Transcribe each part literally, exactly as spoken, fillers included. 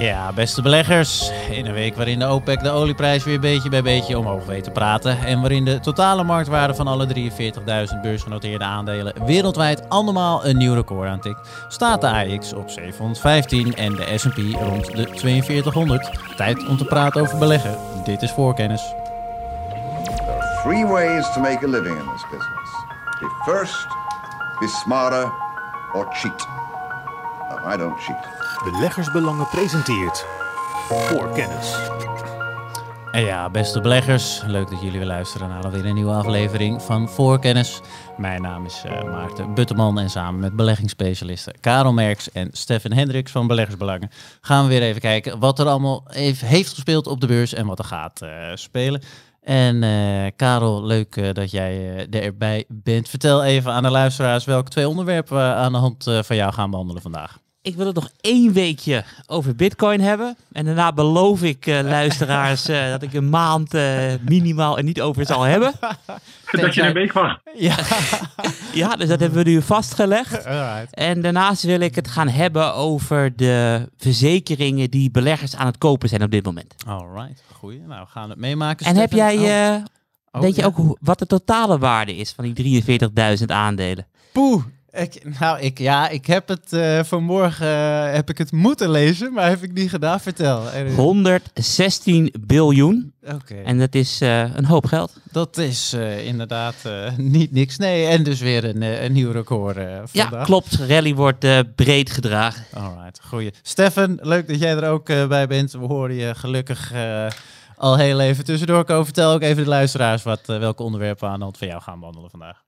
Ja, beste beleggers. In een week waarin de OPEC de olieprijs weer beetje bij beetje omhoog weet te praten. En waarin de totale marktwaarde van alle drieënveertigduizend beursgenoteerde aandelen wereldwijd andermaal een nieuw record aantikt, staat de A E X op zevenhonderdvijftien en de S en P rond de tweeënveertighonderd. Tijd om te praten over beleggen. Dit is Voorkennis. There are three ways to make a living in this business. The first is smarter or cheat. No, I don't cheat. Beleggingsbelangen presenteert Voorkennis. En ja, beste beleggers, leuk dat jullie weer luisteren naar alweer een nieuwe aflevering van Voorkennis. Mijn naam is uh, Maarten Butterman en samen met beleggingsspecialisten Karel Merks en Stefan Hendricks van Beleggingsbelangen gaan we weer even kijken wat er allemaal heeft gespeeld op de beurs en wat er gaat uh, spelen. En uh, Karel, leuk uh, dat jij uh, erbij bent. Vertel even aan de luisteraars welke twee onderwerpen we aan de hand uh, van jou gaan behandelen vandaag. Ik wil het nog één weekje over Bitcoin hebben. En daarna beloof ik uh, luisteraars uh, dat ik een maand uh, minimaal en niet over zal hebben. Dat je een week wacht. Ja. Ja, dus dat hebben we nu vastgelegd. Alright. En daarnaast wil ik het gaan hebben over de verzekeringen die beleggers aan het kopen zijn op dit moment. Alright, goeie. Nou, we gaan het meemaken. En Stefan, heb jij, uh, oh, weet ja. je ook wat de totale waarde is van die drieënveertigduizend aandelen? Poeh. Ik, nou, ik, ja, ik heb het uh, vanmorgen uh, heb ik het moeten lezen, maar heb ik niet gedaan. Vertel. honderdzestien biljoen. Oké. Okay. En dat is uh, een hoop geld. Dat is uh, inderdaad uh, niet niks. Nee, en dus weer een, een nieuw record uh, vandaag. Ja, klopt. Rally wordt uh, breed gedragen. Alright, goeie. Stefan, leuk dat jij er ook uh, bij bent. We horen je gelukkig uh, al heel even tussendoor. Ko, vertel ook even de luisteraars wat, uh, welke onderwerpen aan de hand van jou gaan behandelen vandaag.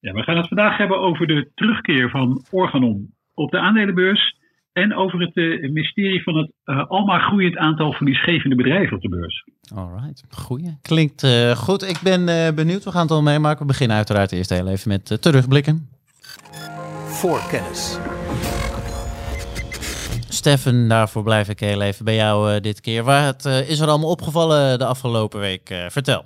Ja, we gaan het vandaag hebben over de terugkeer van Organon op de aandelenbeurs en over het uh, mysterie van het uh, al maar groeiend aantal verliesgevende bedrijven op de beurs. Alright, goeie. Klinkt uh, goed. Ik ben uh, benieuwd. We gaan het al meemaken. We beginnen uiteraard eerst heel even met uh, terugblikken. Voorkennis. Stefan, daarvoor blijf ik heel even bij jou uh, dit keer. Waar het, uh, is er allemaal opgevallen de afgelopen week? Uh, vertel.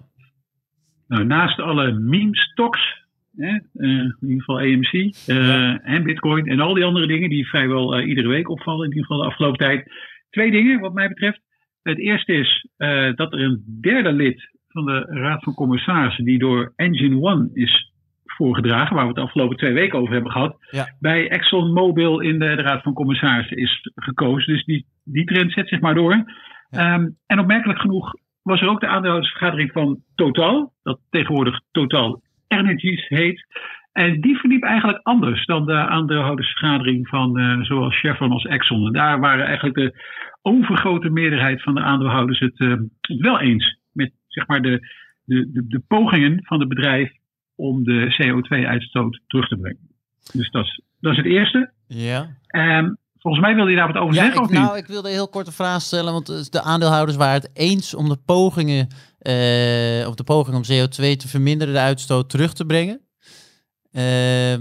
Nou, naast alle meme-stocks... Eh, uh, in ieder geval A M C uh, ja. en Bitcoin en al die andere dingen die vrijwel uh, iedere week opvallen, in ieder geval de afgelopen tijd. Twee dingen wat mij betreft. Het eerste is uh, dat er een derde lid van de Raad van Commissarissen die door Engine One is voorgedragen, waar we het de afgelopen twee weken over hebben gehad, ja. bij Exxon Mobil in de, de Raad van Commissarissen is gekozen. Dus die, die trend zet zich maar door. Ja. Um, en opmerkelijk genoeg was er ook de aandeelhoudersvergadering van Total, dat tegenwoordig Total Energies heet. En die verliep eigenlijk anders dan de aandeelhoudersvergadering van uh, zowel Chevron als Exxon. En daar waren eigenlijk de overgrote meerderheid van de aandeelhouders het, uh, het wel eens met zeg maar de, de, de, de pogingen van het bedrijf om de C O twee uitstoot terug te brengen. Dus dat is, dat is het eerste. Ja. Um, Volgens mij wilde je daar wat over ja, zeggen, ik, of niet? Nou, ik wilde een heel korte vraag stellen, want de aandeelhouders waren het eens om de pogingen, eh, of de poging om C O twee te verminderen, de uitstoot terug te brengen. Eh,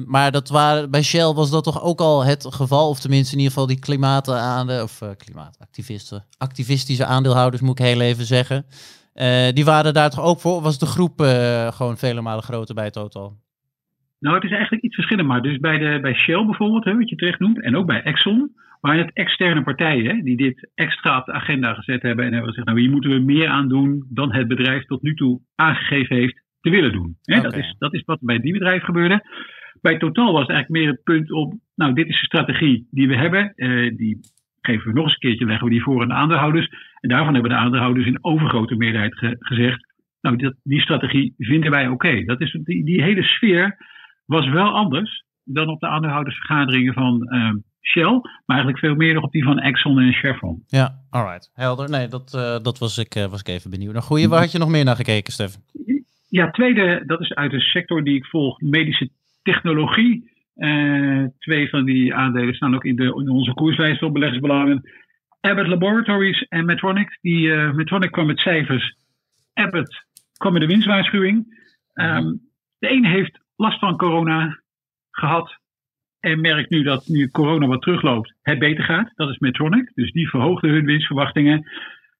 maar dat waren, bij Shell was dat toch ook al het geval, of tenminste in ieder geval die klimaataande, of, uh, klimaatactivisten, activistische aandeelhouders, moet ik heel even zeggen. Eh, die waren daar toch ook voor, of was de groep uh, gewoon vele malen groter bij Total? Nou, het is eigenlijk iets verschillend, maar dus bij, de, bij Shell bijvoorbeeld, hè, wat je terecht noemt, en ook bij Exxon, waren het externe partijen hè, die dit extra op de agenda gezet hebben en hebben gezegd, nou, hier moeten we meer aan doen dan het bedrijf tot nu toe aangegeven heeft te willen doen. Hè, okay. dat, is, dat is wat bij die bedrijf gebeurde. Bij Total was het eigenlijk meer het punt op, nou, dit is de strategie die we hebben, eh, die geven we nog eens een keertje, leggen we die voor aan de aandeelhouders. En daarvan hebben de aandeelhouders in overgrote meerderheid ge, gezegd, nou, dat, die strategie vinden wij oké. Okay. Dat is die, die hele sfeer was wel anders dan op de aandeelhoudersvergaderingen van uh, Shell, maar eigenlijk veel meer nog op die van Exxon en Chevron. Ja, alright. Helder. Nee, dat, uh, dat was, ik, uh, was ik even benieuwd. Nou, goeie, waar had je nog meer naar gekeken, Stefan? Ja, tweede, dat is uit de sector die ik volg, medische technologie. Uh, twee van die aandelen staan ook in, de, in onze koerslijst op beleggingsbelangen. Abbott Laboratories en Medtronic. Die, uh, Medtronic kwam met cijfers. Abbott kwam met de winstwaarschuwing. Um, mm. De een heeft last van corona gehad en merkt nu dat nu corona wat terugloopt, het beter gaat. Dat is Medtronic, dus die verhoogde hun winstverwachtingen.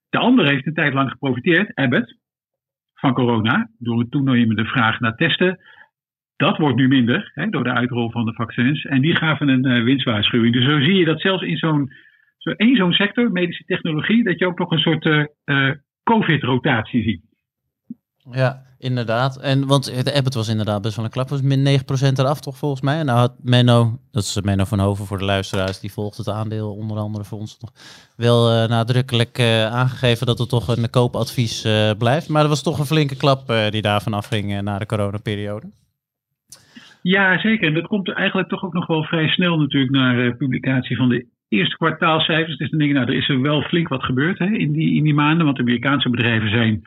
De andere heeft een tijd lang geprofiteerd, Abbott, van corona, door een toenemende vraag naar testen. Dat wordt nu minder hè, door de uitrol van de vaccins en die gaven een uh, winstwaarschuwing. Dus zo zie je dat zelfs in zo'n zo één zo'n sector, medische technologie, dat je ook nog een soort uh, uh, COVID-rotatie ziet. Ja, inderdaad. En, want de Abbott was inderdaad best wel een klap. Het was min negen procent eraf toch volgens mij. En nou had Menno, dat is Menno van Hoven voor de luisteraars, die volgt het aandeel onder andere voor ons nog wel uh, nadrukkelijk uh, aangegeven dat het toch een koopadvies uh, blijft. Maar er was toch een flinke klap uh, die daarvan afging uh, na de coronaperiode. Ja, zeker. En dat komt eigenlijk toch ook nog wel vrij snel natuurlijk naar uh, publicatie van de eerste kwartaalcijfers. Dus dan denk je, nou, er is er wel flink wat gebeurd hè, in, die, in die maanden, want de Amerikaanse bedrijven zijn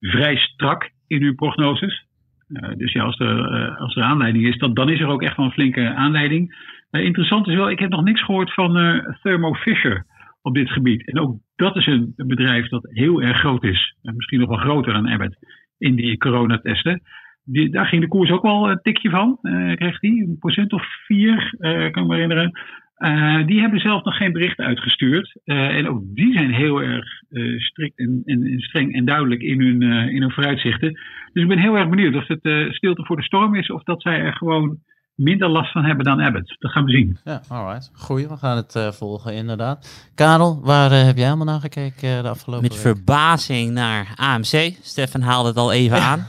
vrij strak in hun prognoses. Uh, dus ja, als er, uh, als er aanleiding is, dan, dan is er ook echt wel een flinke aanleiding. Uh, interessant is wel, ik heb nog niks gehoord van uh, Thermo Fisher op dit gebied. En ook dat is een bedrijf dat heel erg groot is. Uh, misschien nog wel groter dan Abbott in die coronatesten. Die, daar ging de koers ook wel een tikje van. Uh, kreeg die een procent of vier, uh, kan ik me herinneren. Uh, die hebben zelf nog geen bericht uitgestuurd. Uh, en ook die zijn heel erg uh, strikt en, en, en streng en duidelijk in hun, uh, in hun vooruitzichten. Dus ik ben heel erg benieuwd of het uh, stilte voor de storm is of dat zij er gewoon minder last van hebben dan Abbott. Dat gaan we zien. Ja, alright. Goeie, we gaan het uh, volgen inderdaad. Karel, waar uh, heb jij allemaal naar gekeken uh, de afgelopen Met week? Verbazing naar A M C. Stefan haalde het al even aan.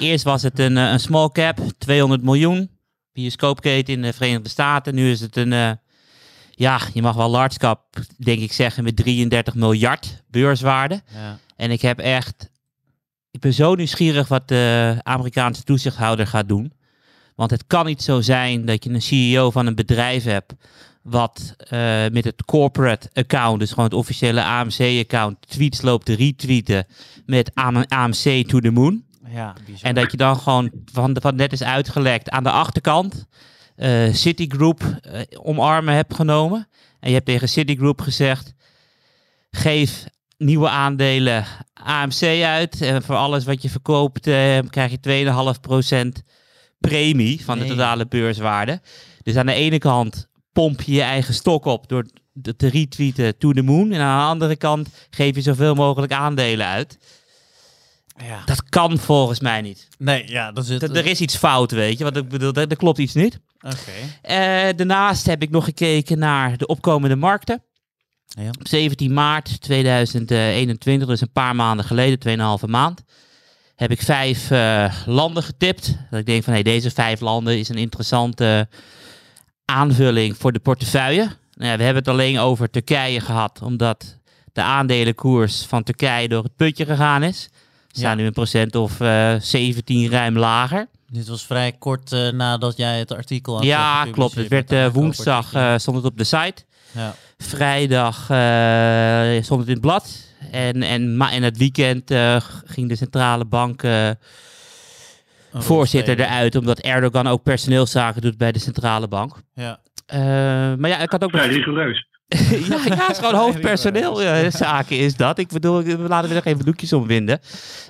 Eerst was het een, een small cap, tweehonderd miljoen. Bioscoopketen in de Verenigde Staten. Nu is het een, uh, ja, je mag wel large cap, denk ik zeggen, met drieëndertig miljard beurswaarde. Ja. En ik heb echt, ik ben zo nieuwsgierig wat de Amerikaanse toezichthouder gaat doen. Want het kan niet zo zijn dat je een C E O van een bedrijf hebt wat uh, met het corporate account, dus gewoon het officiële A M C-account, tweets loopt te retweeten met A M C to the moon. Ja, en dat je dan gewoon, van, van net is uitgelekt, aan de achterkant uh, Citigroup uh, omarmen hebt genomen. En je hebt tegen Citigroup gezegd, geef nieuwe aandelen A M C uit. En voor alles wat je verkoopt uh, krijg je twee komma vijf procent premie van de totale beurswaarde. Dus aan de ene kant pomp je je eigen stok op door te retweeten to the moon. En aan de andere kant geef je zoveel mogelijk aandelen uit. Ja. Dat kan volgens mij niet. Nee, ja, dat is het. Er, er is iets fout, weet je. Want ik bedoel, er, er klopt iets niet. Oké. Okay. Uh, daarnaast heb ik nog gekeken naar de opkomende markten. Ja. Op zeventien maart tweeduizend eenentwintig, dus een paar maanden geleden, twee komma vijf maand, heb ik vijf uh, landen getipt. Dat ik denk van, hey, deze vijf landen is een interessante aanvulling voor de portefeuille. Nou ja, we hebben het alleen over Turkije gehad, omdat de aandelenkoers van Turkije door het putje gegaan is. We staan nu een procent of uh, zeventien ruim lager. Dit was vrij kort uh, nadat jij het artikel had. Ja, klopt. Het werd uh, woensdag uh, stond het op de site. Ja. Vrijdag uh, stond het in het blad. En, en, en het weekend uh, ging de centrale bank uh, oh, voorzitter eruit. Omdat Erdogan ook personeelszaken doet bij de centrale bank. Ja. Uh, maar ja, ik had ook nog... rigoureus. ja, ja, het is gewoon hoofdpersoneelzaken is dat. Ik bedoel, we laten er nog even doekjes omwinden.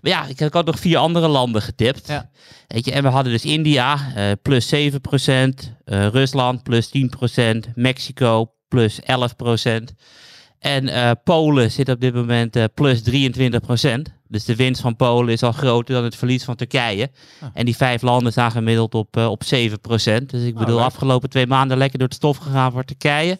Maar ja, ik had nog vier andere landen getipt. Ja. Weet je, en we hadden dus India, uh, plus zeven procent. Uh, Rusland, plus tien procent. Mexico, plus elf procent. En uh, Polen zit op dit moment uh, plus drieëntwintig procent. Dus de winst van Polen is al groter dan het verlies van Turkije. Ah. En die vijf landen staan gemiddeld op, uh, op zeven procent. Dus ik bedoel, oh, afgelopen twee maanden lekker door het stof gegaan voor Turkije.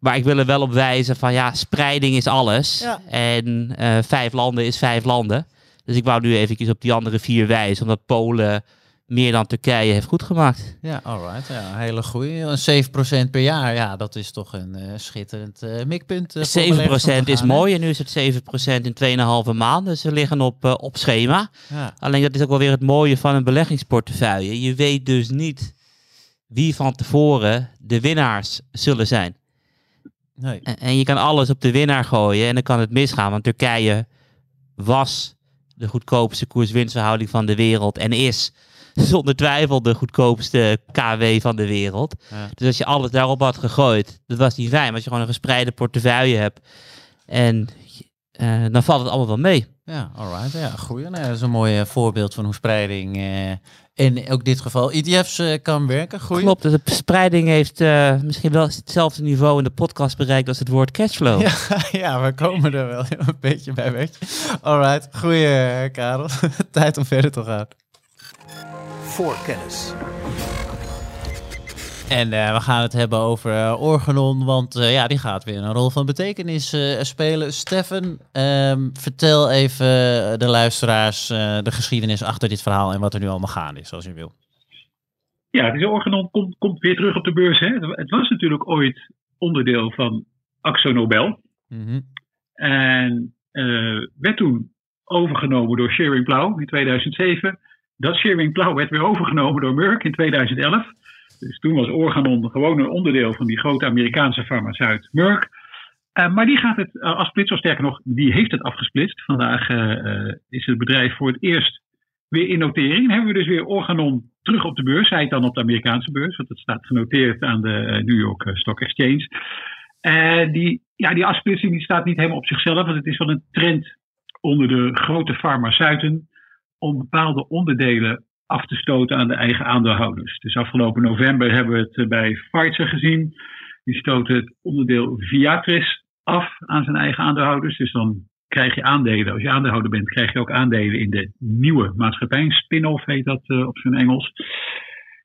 Maar ik wil er wel op wijzen van, ja, spreiding is alles. Ja. En uh, vijf landen is vijf landen. Dus ik wou nu even op die andere vier wijzen, omdat Polen meer dan Turkije heeft goedgemaakt. Ja, alright. Ja, hele goeie. Een zeven procent per jaar, ja, dat is toch een uh, schitterend uh, mikpunt. Uh, zeven procent is mooi en nu is het zeven procent in twee komma vijf maand. Dus we liggen op, uh, op schema. Ja. Alleen dat is ook wel weer het mooie van een beleggingsportefeuille. Je weet dus niet wie van tevoren de winnaars zullen zijn. Nee. En je kan alles op de winnaar gooien en dan kan het misgaan. Want Turkije was de goedkoopste koers-winstverhouding van de wereld. En is zonder twijfel de goedkoopste K W van de wereld. Ja. Dus als je alles daarop had gegooid, dat was niet fijn. Maar als je gewoon een gespreide portefeuille hebt, en uh, dan valt het allemaal wel mee. Ja, alright. Ja, goeie. Nou, dat is een mooi uh, voorbeeld van hoe spreiding... Uh, En ook dit geval E T F's uh, kan werken. Goeie. Klopt, de spreiding heeft uh, misschien wel hetzelfde niveau in de podcast bereikt als het woord cashflow. Ja, ja, we komen er wel een beetje bij weg. Alright, goeie Karel. Tijd om verder te gaan. Voorkennis. En uh, we gaan het hebben over uh, Organon, want uh, ja, die gaat weer een rol van betekenis uh, spelen. Stefan, um, vertel even de luisteraars uh, de geschiedenis achter dit verhaal en wat er nu allemaal gaande is, als je wil. Ja, dus Organon komt, komt weer terug op de beurs. Hè? Het was natuurlijk ooit onderdeel van Axonobel. Mm-hmm. En uh, werd toen overgenomen door Schering Plough in tweeduizend zeven. Dat Schering Plough werd weer overgenomen door Merck in tweeduizend elf. Dus toen was Organon gewoon een onderdeel van die grote Amerikaanse farmaceut Merck. Uh, maar die gaat het uh, afsplitsen, of sterker nog, die heeft het afgesplitst. Vandaag uh, is het bedrijf voor het eerst weer in notering. Dan hebben we dus weer Organon terug op de beurs. Zij dan op de Amerikaanse beurs, want het staat genoteerd aan de New York Stock Exchange. Uh, die, ja, die afsplitsing die staat niet helemaal op zichzelf, want het is wel een trend onder de grote farmaceuten om bepaalde onderdelen af te stoten aan de eigen aandeelhouders. Dus afgelopen november hebben we het bij Pfizer gezien. Die stoten het onderdeel Viatris af aan zijn eigen aandeelhouders. Dus dan krijg je aandelen. Als je aandeelhouder bent, krijg je ook aandelen in de nieuwe maatschappij. Een spin-off heet dat uh, op zijn Engels.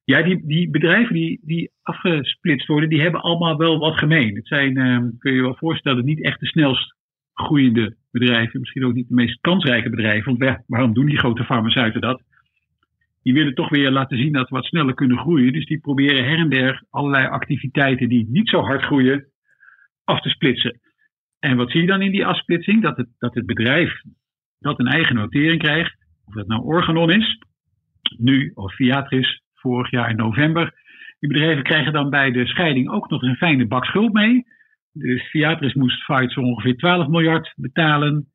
Ja, die, die bedrijven die, die afgesplitst worden, die hebben allemaal wel wat gemeen. Het zijn, uh, kun je je wel voorstellen, niet echt de snelst groeiende bedrijven. Misschien ook niet de meest kansrijke bedrijven. Want waarom doen die grote farmaceuten dat? Die willen toch weer laten zien dat we wat sneller kunnen groeien. Dus die proberen her en der allerlei activiteiten die niet zo hard groeien af te splitsen. En wat zie je dan in die afsplitsing? Dat het, dat het bedrijf dat een eigen notering krijgt, of dat nou Organon is, nu of Viatris, vorig jaar in november. Die bedrijven krijgen dan bij de scheiding ook nog een fijne bak schuld mee. Dus Viatris moest Pfizer ongeveer twaalf miljard betalen.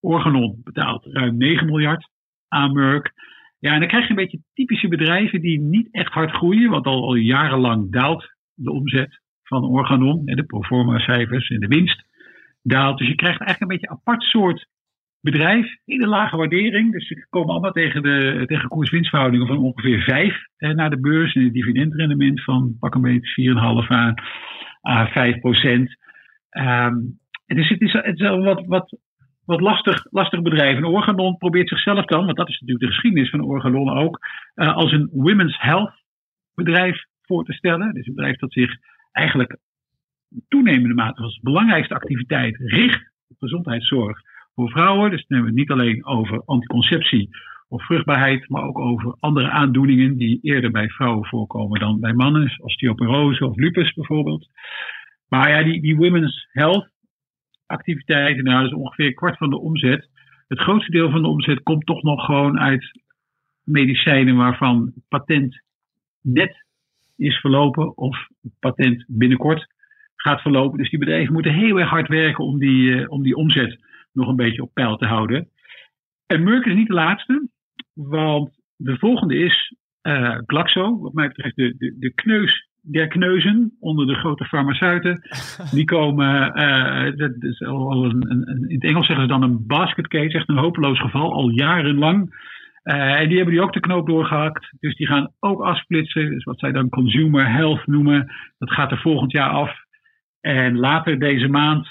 Organon betaalt ruim negen miljard aan Merck. Ja, en dan krijg je een beetje typische bedrijven die niet echt hard groeien, want al, al jarenlang daalt de omzet van Organon en de proforma cijfers en de winst daalt. Dus je krijgt eigenlijk een beetje een apart soort bedrijf, hele lage waardering. Dus ze komen allemaal tegen de tegen koers-winstverhoudingen van ongeveer vijf eh, naar de beurs en een dividendrendement van pak een beetje vier komma vijf à vijf procent. Um, dus het is, het is wat... wat Wat lastig, lastig bedrijf. En Organon probeert zichzelf dan, want dat is natuurlijk de geschiedenis van Organon ook, uh, als een women's health bedrijf voor te stellen. Dus een bedrijf dat zich eigenlijk in toenemende mate als belangrijkste activiteit richt op gezondheidszorg voor vrouwen. Dus dan hebben we het niet alleen over anticonceptie of vruchtbaarheid, maar ook over andere aandoeningen die eerder bij vrouwen voorkomen dan bij mannen, zoals osteoporose of lupus bijvoorbeeld. Maar ja, die, die women's health activiteiten, nou, dat is ongeveer een kwart van de omzet. Het grootste deel van de omzet komt toch nog gewoon uit medicijnen waarvan het patent net is verlopen of het patent binnenkort gaat verlopen. Dus die bedrijven moeten heel erg hard werken om die, uh, om die omzet nog een beetje op peil te houden. En Merck is niet de laatste, want de volgende is uh, Glaxo, wat mij betreft de, de, de kneus der kneuzen onder de grote farmaceuten. Die komen, uh, dat is al een, een, in het Engels zeggen ze dan een basket case, echt een hopeloos geval, al jarenlang. Uh, en die hebben die ook de knoop doorgehakt. Dus die gaan ook afsplitsen. Dus wat zij dan consumer health noemen, dat gaat er volgend jaar af. En later deze maand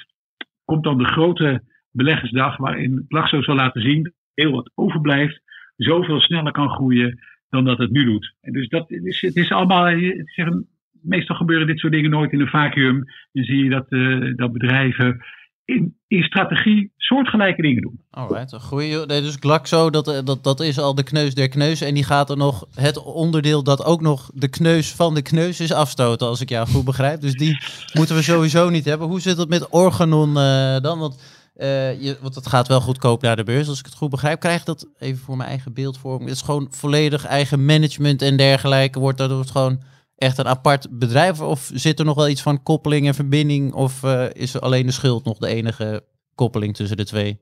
komt dan de grote beleggersdag, waarin Glaxo zal laten zien, heel wat overblijft, zoveel sneller kan groeien dan dat het nu doet. En dus dat is, het is allemaal, het is een, meestal gebeuren dit soort dingen nooit in een vacuüm. Dan zie je dat, uh, dat bedrijven in, in strategie soortgelijke dingen doen. Alright, een goeie. Nee, dus Glaxo, dat, dat, dat is al de kneus der kneus. En die gaat er nog het onderdeel dat ook nog de kneus van de kneus is afstoten, als ik jou goed begrijp. Dus die moeten we sowieso niet hebben. Hoe zit dat met Organon uh, dan? Want Uh, je, want het gaat wel goedkoop naar de beurs, als ik het goed begrijp. Krijg dat even voor mijn eigen beeldvorming. Het is gewoon volledig eigen management en dergelijke. Wordt dat gewoon echt een apart bedrijf? Of zit er nog wel iets van koppeling en verbinding? Of uh, is er alleen de schuld nog de enige koppeling tussen de twee?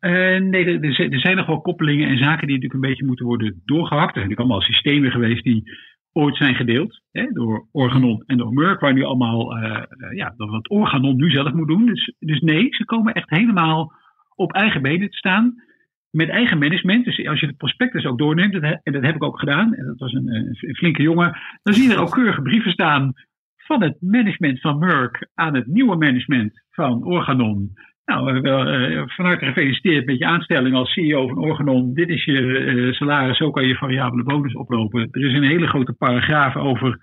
Uh, nee, er, er zijn nog wel koppelingen en zaken die natuurlijk een beetje moeten worden doorgehakt. Er zijn natuurlijk allemaal systemen geweest die ooit zijn gedeeld, hè, door Organon en door Merck, waar nu allemaal uh, ja, wat Organon nu zelf moet doen. Dus, dus nee, ze komen echt helemaal op eigen benen te staan, met eigen management. Dus als je de prospectus ook doorneemt, dat, en dat heb ik ook gedaan, en dat was een, een flinke jongen, dan zie je er ook keurige brieven staan van het management van Merck aan het nieuwe management van Organon. Nou, uh, van harte gefeliciteerd met je aanstelling als C E O van Organon. Dit is je uh, salaris, zo kan je variabele bonus oplopen. Er is een hele grote paragraaf over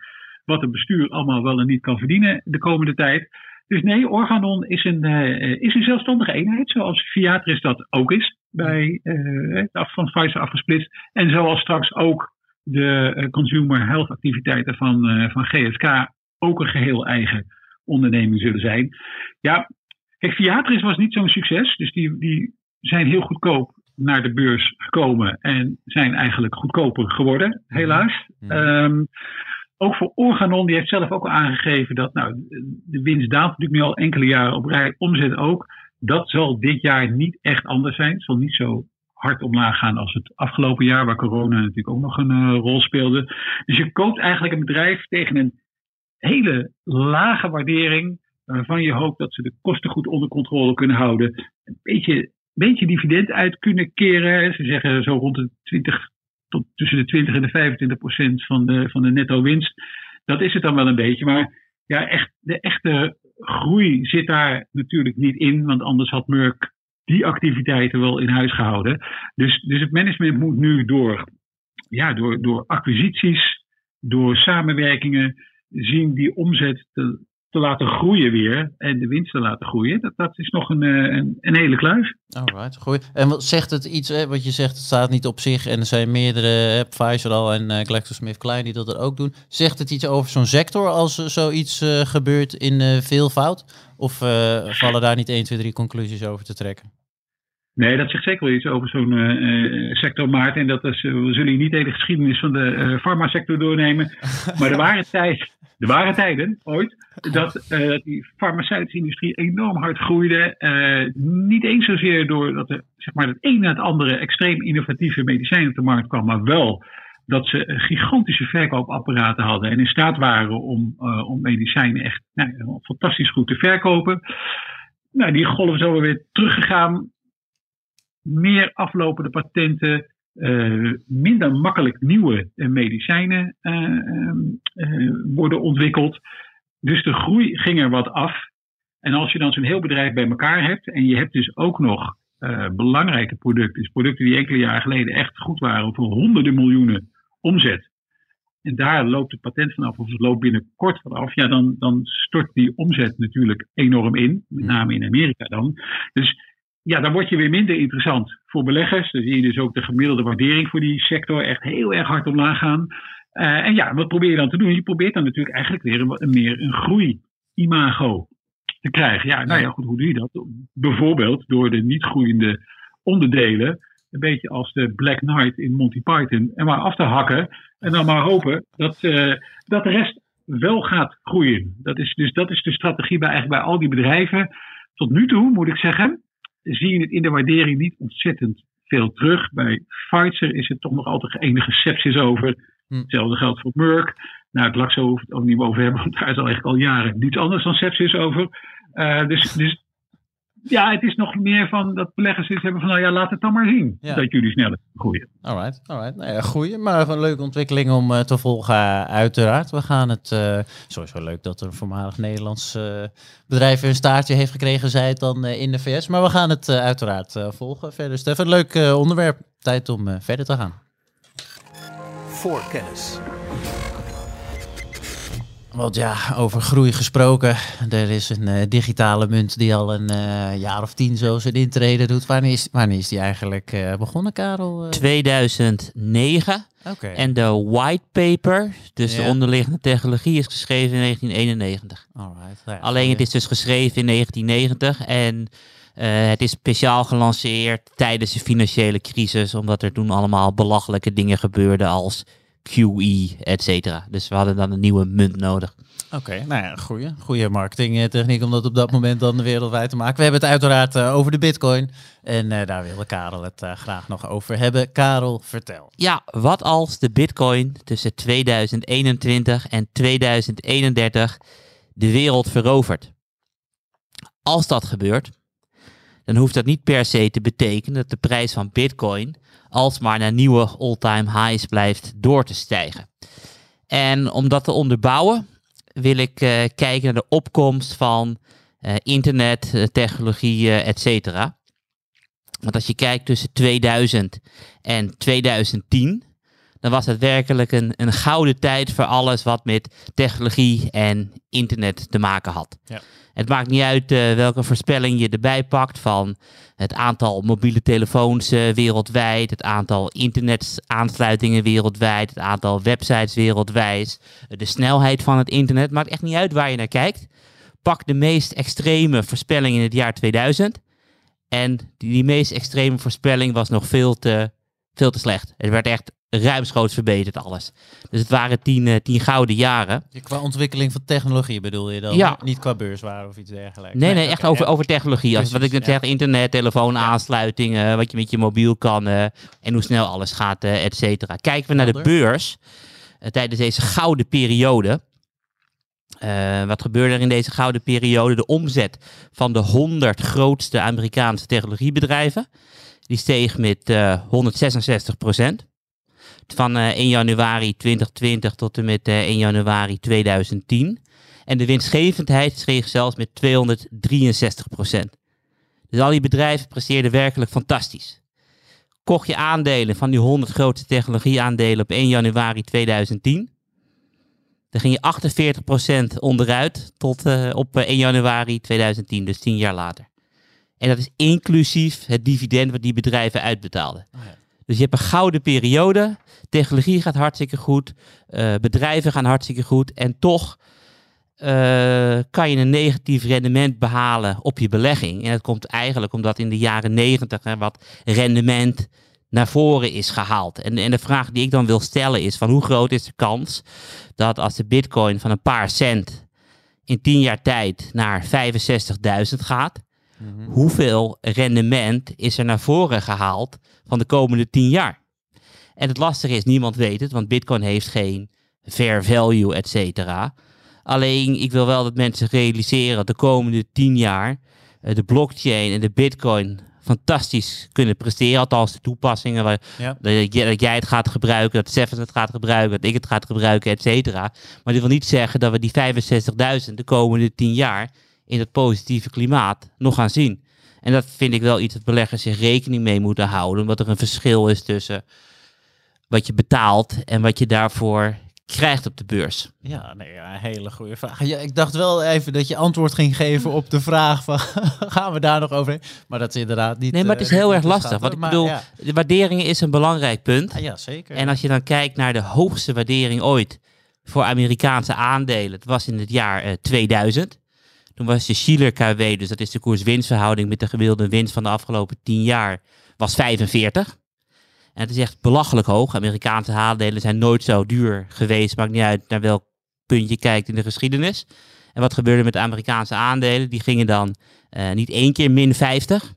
wat het bestuur allemaal wel en niet kan verdienen de komende tijd. Dus nee, Organon is een, uh, is een zelfstandige eenheid, zoals Viatris dat ook is, bij uh, van Pfizer afgesplitst. En zoals straks ook de uh, consumer health activiteiten van, uh, van G S K ook een geheel eigen onderneming zullen zijn. Ja, kijk, Viatris was niet zo'n succes, dus die, die zijn heel goedkoop naar de beurs gekomen en zijn eigenlijk goedkoper geworden, helaas. Ja. Um, Ook voor Organon, die heeft zelf ook al aangegeven dat nou, de winst daalt natuurlijk nu al enkele jaren op rij, omzet ook. Dat zal dit jaar niet echt anders zijn. Het zal niet zo hard omlaag gaan als het afgelopen jaar, waar corona natuurlijk ook nog een uh, rol speelde. Dus je koopt eigenlijk een bedrijf tegen een hele lage waardering, waarvan je hoopt dat ze de kosten goed onder controle kunnen houden. Een beetje, een beetje dividend uit kunnen keren. Ze zeggen zo rond de twintig tot tussen de twintig en de vijfentwintig procent van de, van de netto winst. Dat is het dan wel een beetje. Maar ja, echt, de echte groei zit daar natuurlijk niet in. Want anders had Merck die activiteiten wel in huis gehouden. Dus, dus het management moet nu door, ja, door, door acquisities, door samenwerkingen zien die omzet te, te laten groeien weer. En de winst te laten groeien. Dat, dat is nog een, een, een hele kluif. Alright, goed. En wat zegt het iets, hè? Wat je zegt, het staat niet op zich. En er zijn meerdere, hè, Pfizer al en uh, GlaxoSmithKline die dat er ook doen. Zegt het iets over zo'n sector als uh, zoiets uh, gebeurt in uh, veelvoud? Of uh, vallen daar niet één, twee, drie conclusies over te trekken? Nee, dat zegt zeker wel iets over zo'n uh, sector, Maarten. En dat is, uh, we zullen hier niet de hele geschiedenis van de uh, farmasector doornemen. Maar er waren, tijd, er waren tijden, ooit, dat uh, die farmaceutische industrie enorm hard groeide. Uh, niet eens zozeer door dat er, zeg maar, het een na het andere extreem innovatieve medicijn op de markt kwam. Maar wel dat ze gigantische verkoopapparaten hadden. En in staat waren om, uh, om medicijnen echt nou, fantastisch goed te verkopen. Nou, die golf is alweer weer teruggegaan. Meer aflopende patenten, uh, minder makkelijk nieuwe medicijnen uh, uh, worden ontwikkeld. Dus de groei ging er wat af. En als je dan zo'n heel bedrijf bij elkaar hebt en je hebt dus ook nog uh, belangrijke producten, dus producten die enkele jaren geleden echt goed waren voor honderden miljoenen omzet. En daar loopt het patent vanaf of het loopt binnenkort vanaf. Ja, dan, dan stort die omzet natuurlijk enorm in, met name in Amerika dan. Dus ja, dan word je weer minder interessant voor beleggers. Dan zie je dus ook de gemiddelde waardering voor die sector echt heel erg hard omlaag gaan. Uh, en ja, wat probeer je dan te doen? Je probeert dan natuurlijk eigenlijk weer een, een meer een groei-imago te krijgen. Ja, nou ja, goed, hoe doe je dat? Bijvoorbeeld door de niet groeiende onderdelen, een beetje als de Black Knight in Monty Python, en maar af te hakken en dan maar hopen dat, uh, dat de rest wel gaat groeien. Dat is, dus dat is de strategie bij, eigenlijk bij al die bedrijven. Tot nu toe, moet ik zeggen, zie je het in de waardering niet ontzettend veel terug. Bij Pfizer is het toch nog altijd enige sepsis over. Hetzelfde geldt voor Merck. Nou, Glaxo hoeft het ook niet meer over hebben, want daar is al eigenlijk al jaren niets anders dan sepsis over. Uh, dus, dus ja, het is nog meer van dat beleggers hebben van, nou ja, laat het dan maar zien. Ja. Dat jullie sneller groeien. Alright, alright. Nou ja, groeien, maar een leuke ontwikkeling om uh, te volgen, uh, uiteraard. We gaan het, uh, sowieso leuk dat een voormalig Nederlands uh, bedrijf een staartje heeft gekregen, zei het dan uh, in de V S. Maar we gaan het uh, uiteraard uh, volgen verder. Stefan, leuk uh, onderwerp. Tijd om uh, verder te gaan. Voorkennis. Want ja, over groei gesproken, er is een uh, digitale munt die al een uh, jaar of tien zo zijn intrede doet. Wanneer is, wanneer is die eigenlijk uh, begonnen, Karel? Uh... tweeduizend negen. Okay. En de white paper, dus ja, de onderliggende technologie, is geschreven in negentien eenennegentig. Alright, ja, alleen ja, het is dus geschreven in negentien negentig en uh, het is speciaal gelanceerd tijdens de financiële crisis, omdat er toen allemaal belachelijke dingen gebeurden als Q E, et cetera. Dus we hadden dan een nieuwe munt nodig. Oké, okay, nou ja, goeie, goeie marketingtechniek om dat op dat moment dan wereldwijd te maken. We hebben het uiteraard uh, over de Bitcoin. En uh, daar wilde Karel het uh, graag nog over hebben. Karel, vertel. Ja, wat als de Bitcoin tussen tweeduizend eenentwintig en tweeduizend eenendertig de wereld verovert? Als dat gebeurt, dan hoeft dat niet per se te betekenen dat de prijs van Bitcoin alsmaar naar nieuwe all-time highs blijft door te stijgen. En om dat te onderbouwen wil ik uh, kijken naar de opkomst van uh, internet, uh, technologie, uh, et cetera. Want als je kijkt tussen tweeduizend en tweeduizend tien, dan was het werkelijk een, een gouden tijd voor alles wat met technologie en internet te maken had. Ja. Het maakt niet uit uh, welke voorspelling je erbij pakt van het aantal mobiele telefoons uh, wereldwijd, het aantal internetaansluitingen wereldwijd, het aantal websites wereldwijd, de snelheid van het internet. Het maakt echt niet uit waar je naar kijkt. Pak de meest extreme voorspelling in het jaar tweeduizend. En die, die meest extreme voorspelling was nog veel te, veel te slecht. Het werd echt ruimschoots verbeterd alles. Dus het waren tien, uh, tien gouden jaren. Ja, qua ontwikkeling van technologie bedoel je dan? Ja. Niet qua beurswaarde of iets dergelijks? Nee, nee, nee echt okay, over, ja. over technologie. Precies, als wat ik net ja. zeg, internet, telefoon, ja. aansluitingen, wat je met je mobiel kan uh, en hoe snel alles gaat, uh, et cetera. Kijken we naar de beurs uh, tijdens deze gouden periode. Uh, wat gebeurde er in deze gouden periode? De omzet van de honderd grootste Amerikaanse technologiebedrijven, die steeg met uh, honderdzesenzestig procent. Van uh, één januari twintig twintig tot en met uh, één januari tweeduizend tien. En de winstgevendheid steeg zelfs met tweehonderddrieënzestig procent. Dus al die bedrijven presteerden werkelijk fantastisch. Kocht je aandelen van die honderd grootste technologieaandelen op één januari tweeduizend tien... dan ging je achtenveertig procent onderuit tot uh, op één januari tweeduizend tien, dus tien jaar later. En dat is inclusief het dividend wat die bedrijven uitbetaalden. Oh ja. Dus je hebt een gouden periode, technologie gaat hartstikke goed, uh, bedrijven gaan hartstikke goed en toch uh, kan je een negatief rendement behalen op je belegging. En dat komt eigenlijk omdat in de jaren negentig er wat rendement naar voren is gehaald. En, en de vraag die ik dan wil stellen is van hoe groot is de kans dat als de bitcoin van een paar cent in tien jaar tijd naar vijfenzestigduizend gaat, mm-hmm. hoeveel rendement is er naar voren gehaald van de komende tien jaar? En het lastige is, niemand weet het, want bitcoin heeft geen fair value, et cetera. Alleen, ik wil wel dat mensen realiseren dat de komende tien jaar uh, de blockchain en de bitcoin fantastisch kunnen presteren, althans de toepassingen, waar, ja. dat, jij, dat jij het gaat gebruiken, dat Stefan het gaat gebruiken, dat ik het gaat gebruiken, et cetera. Maar dat wil niet zeggen dat we die vijfenzestigduizend de komende tien jaar in dat positieve klimaat nog gaan zien. En dat vind ik wel iets dat beleggers zich rekening mee moeten houden, omdat er een verschil is tussen wat je betaalt en wat je daarvoor krijgt op de beurs. Ja, nee, ja, een hele goede vraag. Ja, ik dacht wel even dat je antwoord ging geven op de vraag van gaan we daar nog overheen? Maar dat is inderdaad niet. Nee, maar het is heel uh, erg lastig. Wat ik maar, bedoel, ja. de waarderingen is een belangrijk punt. Ja, ja, zeker. En als je dan kijkt naar de hoogste waardering ooit voor Amerikaanse aandelen, het was in het jaar uh, tweeduizend. Toen was de Schiller K W, dus dat is de koers-winstverhouding met de gewilde winst van de afgelopen tien jaar, was vijfenveertig. En het is echt belachelijk hoog. Amerikaanse aandelen zijn nooit zo duur geweest. Maakt niet uit naar welk punt je kijkt in de geschiedenis. En wat gebeurde met de Amerikaanse aandelen? Die gingen dan uh, niet één keer min vijftig.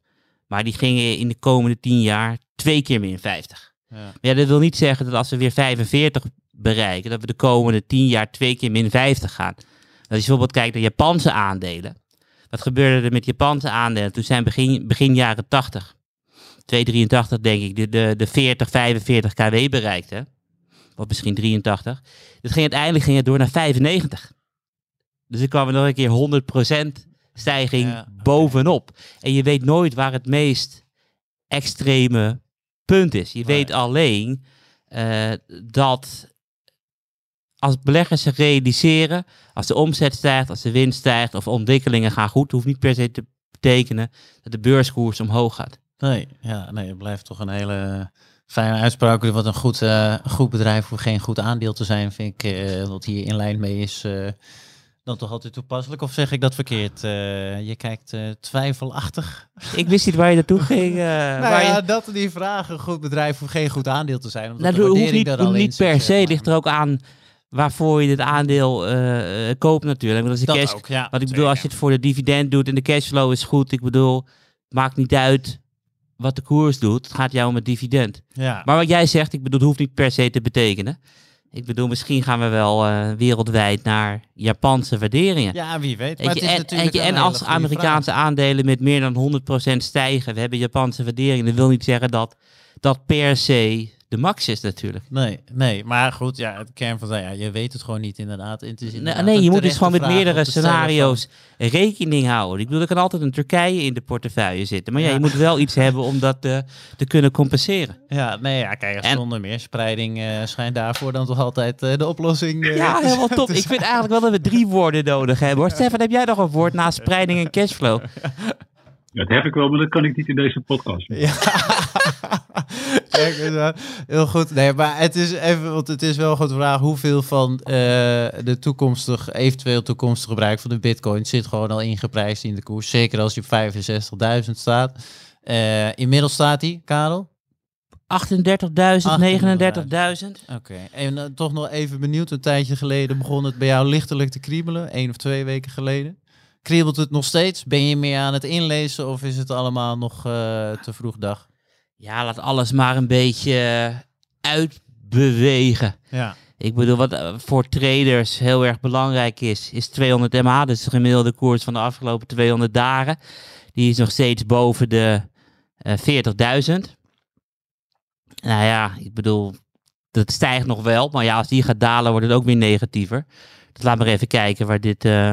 Maar die gingen in de komende tien jaar twee keer min vijftig. Ja. Maar ja, dat wil niet zeggen dat als we weer vijfenveertig bereiken, dat we de komende tien jaar twee keer min vijftig gaan. Als je bijvoorbeeld kijkt naar Japanse aandelen. Wat gebeurde er met Japanse aandelen? Toen zijn begin, begin jaren tachtig. tweehonderddrieëntachtig denk ik, de, de, de veertig, vijfenveertig kW bereikte. Of misschien drieëntachtig. Dat ging uiteindelijk ging het door naar vijfennegentig. Dus er kwam er nog een keer honderd procent stijging ja, okay. bovenop. En je weet nooit waar het meest extreme punt is. Je right. weet alleen uh, dat als beleggers zich realiseren, als de omzet stijgt, als de winst stijgt of ontwikkelingen gaan goed, hoeft niet per se te betekenen dat de beurskoers omhoog gaat. Nee, ja, nee, het blijft toch een hele fijne uitspraak. Wat een goed, uh, goed bedrijf hoeft geen goed aandeel te zijn, vind ik. Uh, wat hier in lijn mee is, uh, dan toch altijd toepasselijk. Of zeg ik dat verkeerd? Uh, je kijkt uh, twijfelachtig. Ik wist niet waar je naartoe ging. Uh, nou waar ja, je... dat die vraag, een goed bedrijf hoeft geen goed aandeel te zijn. Omdat nou, de waardering hoeft niet, daar al niet per se, maar ligt er ook aan waarvoor je dit aandeel uh, koopt natuurlijk. Want als de cash, ook, ja, wat ik bedoel, als je het voor de dividend doet en de cashflow is goed, ik bedoel, maakt niet uit wat de koers doet, het gaat jou om het dividend. Ja. Maar wat jij zegt, ik bedoel, het hoeft niet per se te betekenen. Ik bedoel, misschien gaan we wel uh, wereldwijd naar Japanse waarderingen. Ja, wie weet. Maar je, het is en, natuurlijk je, en als Amerikaanse vraag. Aandelen met meer dan honderd procent stijgen, we hebben Japanse waarderingen, dat wil niet zeggen dat dat per se de max is natuurlijk. Nee, nee, maar goed, ja, het kern van ja, je weet het gewoon niet inderdaad. Het is inderdaad nee, nee je moet dus gewoon met meerdere scenario's van... rekening houden. Ik bedoel, er kan altijd een Turkije in de portefeuille zitten. Maar ja, ja je moet wel iets hebben om dat uh, te kunnen compenseren. Ja, nee, ja, kijk, en... zonder meer spreiding uh, schijnt daarvoor dan toch altijd uh, de oplossing. Uh, ja, helemaal top. Ik vind eigenlijk wel dat we drie woorden nodig hebben. Hoor. Stefan, heb jij nog een woord naast spreiding en cashflow? Ja, dat heb ik wel, maar dat kan ik niet in deze podcast. Ja. Kijk, heel goed. Nee, maar het is even, want het is wel een grote vraag hoeveel van uh, de toekomstig, eventueel toekomstig gebruik van de Bitcoin zit gewoon al ingeprijsd in de koers. Zeker als je op vijfenzestigduizend staat. Uh, inmiddels staat die, Karel? achtendertigduizend, negenendertigduizend. Oké, okay. En uh, toch nog even benieuwd. Een tijdje geleden begon het bij jou lichtelijk te kriebelen. Één of twee weken geleden. Kriebelt het nog steeds? Ben je meer aan het inlezen of is het allemaal nog uh, te vroeg dag? Ja, laat alles maar een beetje uitbewegen. Ja. Ik bedoel, wat voor traders heel erg belangrijk is, is tweehonderd M A. Dus de gemiddelde koers van de afgelopen tweehonderd dagen. Die is nog steeds boven de uh, veertigduizend. Nou ja, ik bedoel, dat stijgt nog wel. Maar ja, als die gaat dalen, wordt het ook weer negatiever. Dus laat maar even kijken waar dit uh,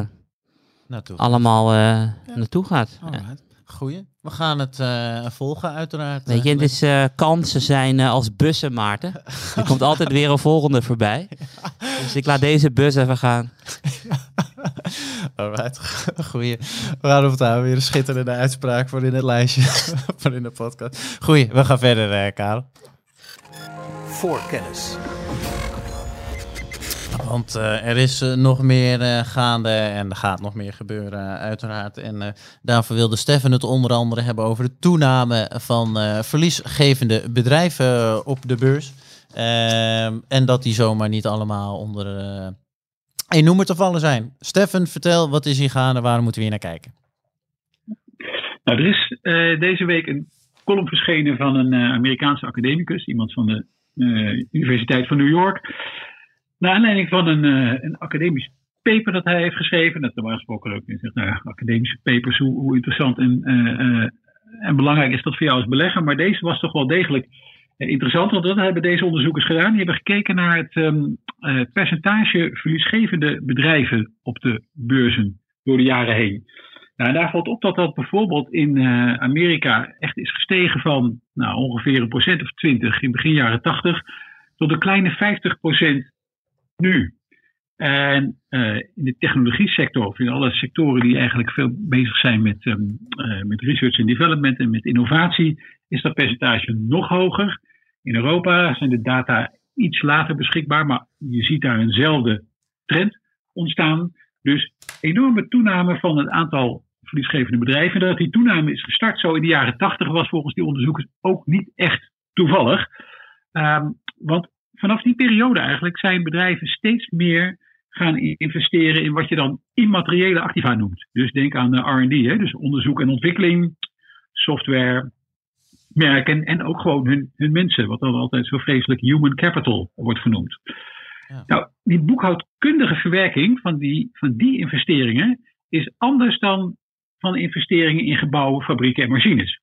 naartoe. allemaal uh, ja. naartoe gaat. Alright. Goeie. We gaan het uh, volgen uiteraard. Weet je, dus, uh, kansen zijn uh, als bussen, Maarten. Er komt altijd weer een volgende voorbij. Dus ik laat deze bus even gaan. Alright, goeie. We gaan op het aan weer een schitterende uitspraak voor in het lijstje. Voor in de podcast. Goeie, we gaan verder, uh, Karel. Voorkennis. Want uh, er is uh, nog meer uh, gaande en er gaat nog meer gebeuren uh, uiteraard. En uh, daarvoor wilde Stefan het onder andere hebben over de toename van uh, verliesgevende bedrijven uh, op de beurs. Uh, en dat die zomaar niet allemaal onder uh, één noemer te vallen zijn. Stefan, vertel, wat is hier gaande? Waar moeten we hier naar kijken? Nou, er is uh, deze week een column verschenen van een uh, Amerikaanse academicus. Iemand van de uh, Universiteit van New York. Naar aanleiding van een, uh, een academisch paper dat hij heeft geschreven. Dat normaal gesproken ook zegt, nou ja, academische papers, hoe, hoe interessant en, uh, uh, en belangrijk is dat voor jou als belegger. Maar deze was toch wel degelijk uh, interessant, want dat hebben deze onderzoekers gedaan. Die hebben gekeken naar het um, uh, percentage verliesgevende bedrijven op de beurzen door de jaren heen. Nou, en daar valt op dat dat bijvoorbeeld in uh, Amerika echt is gestegen van nou, ongeveer een procent of twintig in begin jaren tachtig tot een kleine vijftig procent. Nu. En uh, in de technologie-sector, of in alle sectoren die eigenlijk veel bezig zijn met, um, uh, met research en development en met innovatie, is dat percentage nog hoger. In Europa zijn de data iets later beschikbaar, maar je ziet daar eenzelfde trend ontstaan. Dus enorme toename van het aantal verliesgevende bedrijven. Dat die toename is gestart zo in de jaren tachtig was volgens die onderzoekers ook niet echt toevallig. Um, want vanaf die periode eigenlijk zijn bedrijven steeds meer gaan investeren in wat je dan immateriële activa noemt. Dus denk aan R en D, hè? Dus onderzoek en ontwikkeling, software, merken en ook gewoon hun, hun mensen. Wat dan altijd zo vreselijk human capital wordt genoemd. Ja. Nou, die boekhoudkundige verwerking van die, van die investeringen is anders dan van investeringen in gebouwen, fabrieken en machines.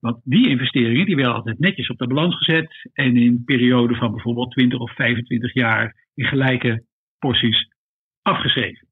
Want die investeringen die werden altijd netjes op de balans gezet en in een periode van bijvoorbeeld twintig of vijfentwintig jaar in gelijke porties afgeschreven.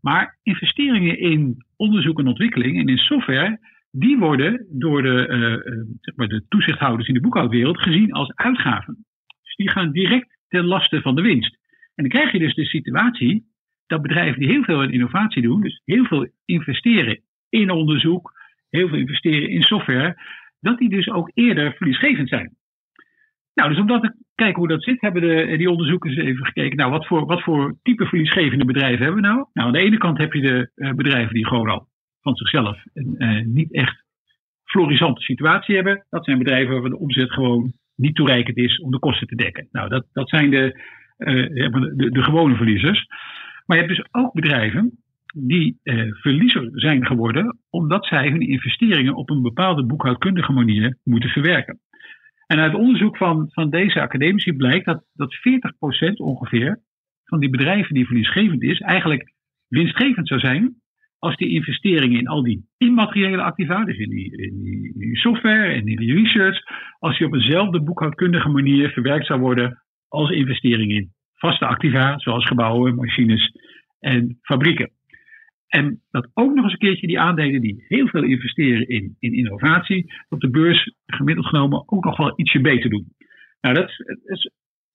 Maar investeringen in onderzoek en ontwikkeling en in software, die worden door de, uh, zeg maar de toezichthouders in de boekhoudwereld gezien als uitgaven. Dus die gaan direct ten laste van de winst. En dan krijg je dus de situatie dat bedrijven die heel veel aan innovatie doen, dus heel veel investeren in onderzoek, heel veel investeren in software, dat die dus ook eerder verliesgevend zijn. Nou, dus om dat te kijken hoe dat zit, hebben de, die onderzoekers even gekeken, nou, wat voor, wat voor type verliesgevende bedrijven hebben we nou? Nou, aan de ene kant heb je de uh, bedrijven die gewoon al van zichzelf een uh, niet echt florissante situatie hebben. Dat zijn bedrijven waarvan de omzet gewoon niet toereikend is om de kosten te dekken. Nou, dat, dat zijn de, uh, de, de, de gewone verliezers. Maar je hebt dus ook bedrijven die eh, verliezer zijn geworden, omdat zij hun investeringen op een bepaalde boekhoudkundige manier moeten verwerken. En uit onderzoek van, van deze academici blijkt dat, dat veertig procent ongeveer van die bedrijven die verliesgevend is, eigenlijk winstgevend zou zijn als die investeringen in al die immateriële activa, dus in die, in die, in die software en in die research, als die op eenzelfde boekhoudkundige manier verwerkt zou worden als investeringen in vaste activa, zoals gebouwen, machines en fabrieken. En dat ook nog eens een keertje die aandelen die heel veel investeren in, in innovatie, op de beurs gemiddeld genomen ook nog wel ietsje beter doen. Nou, dat is, dat is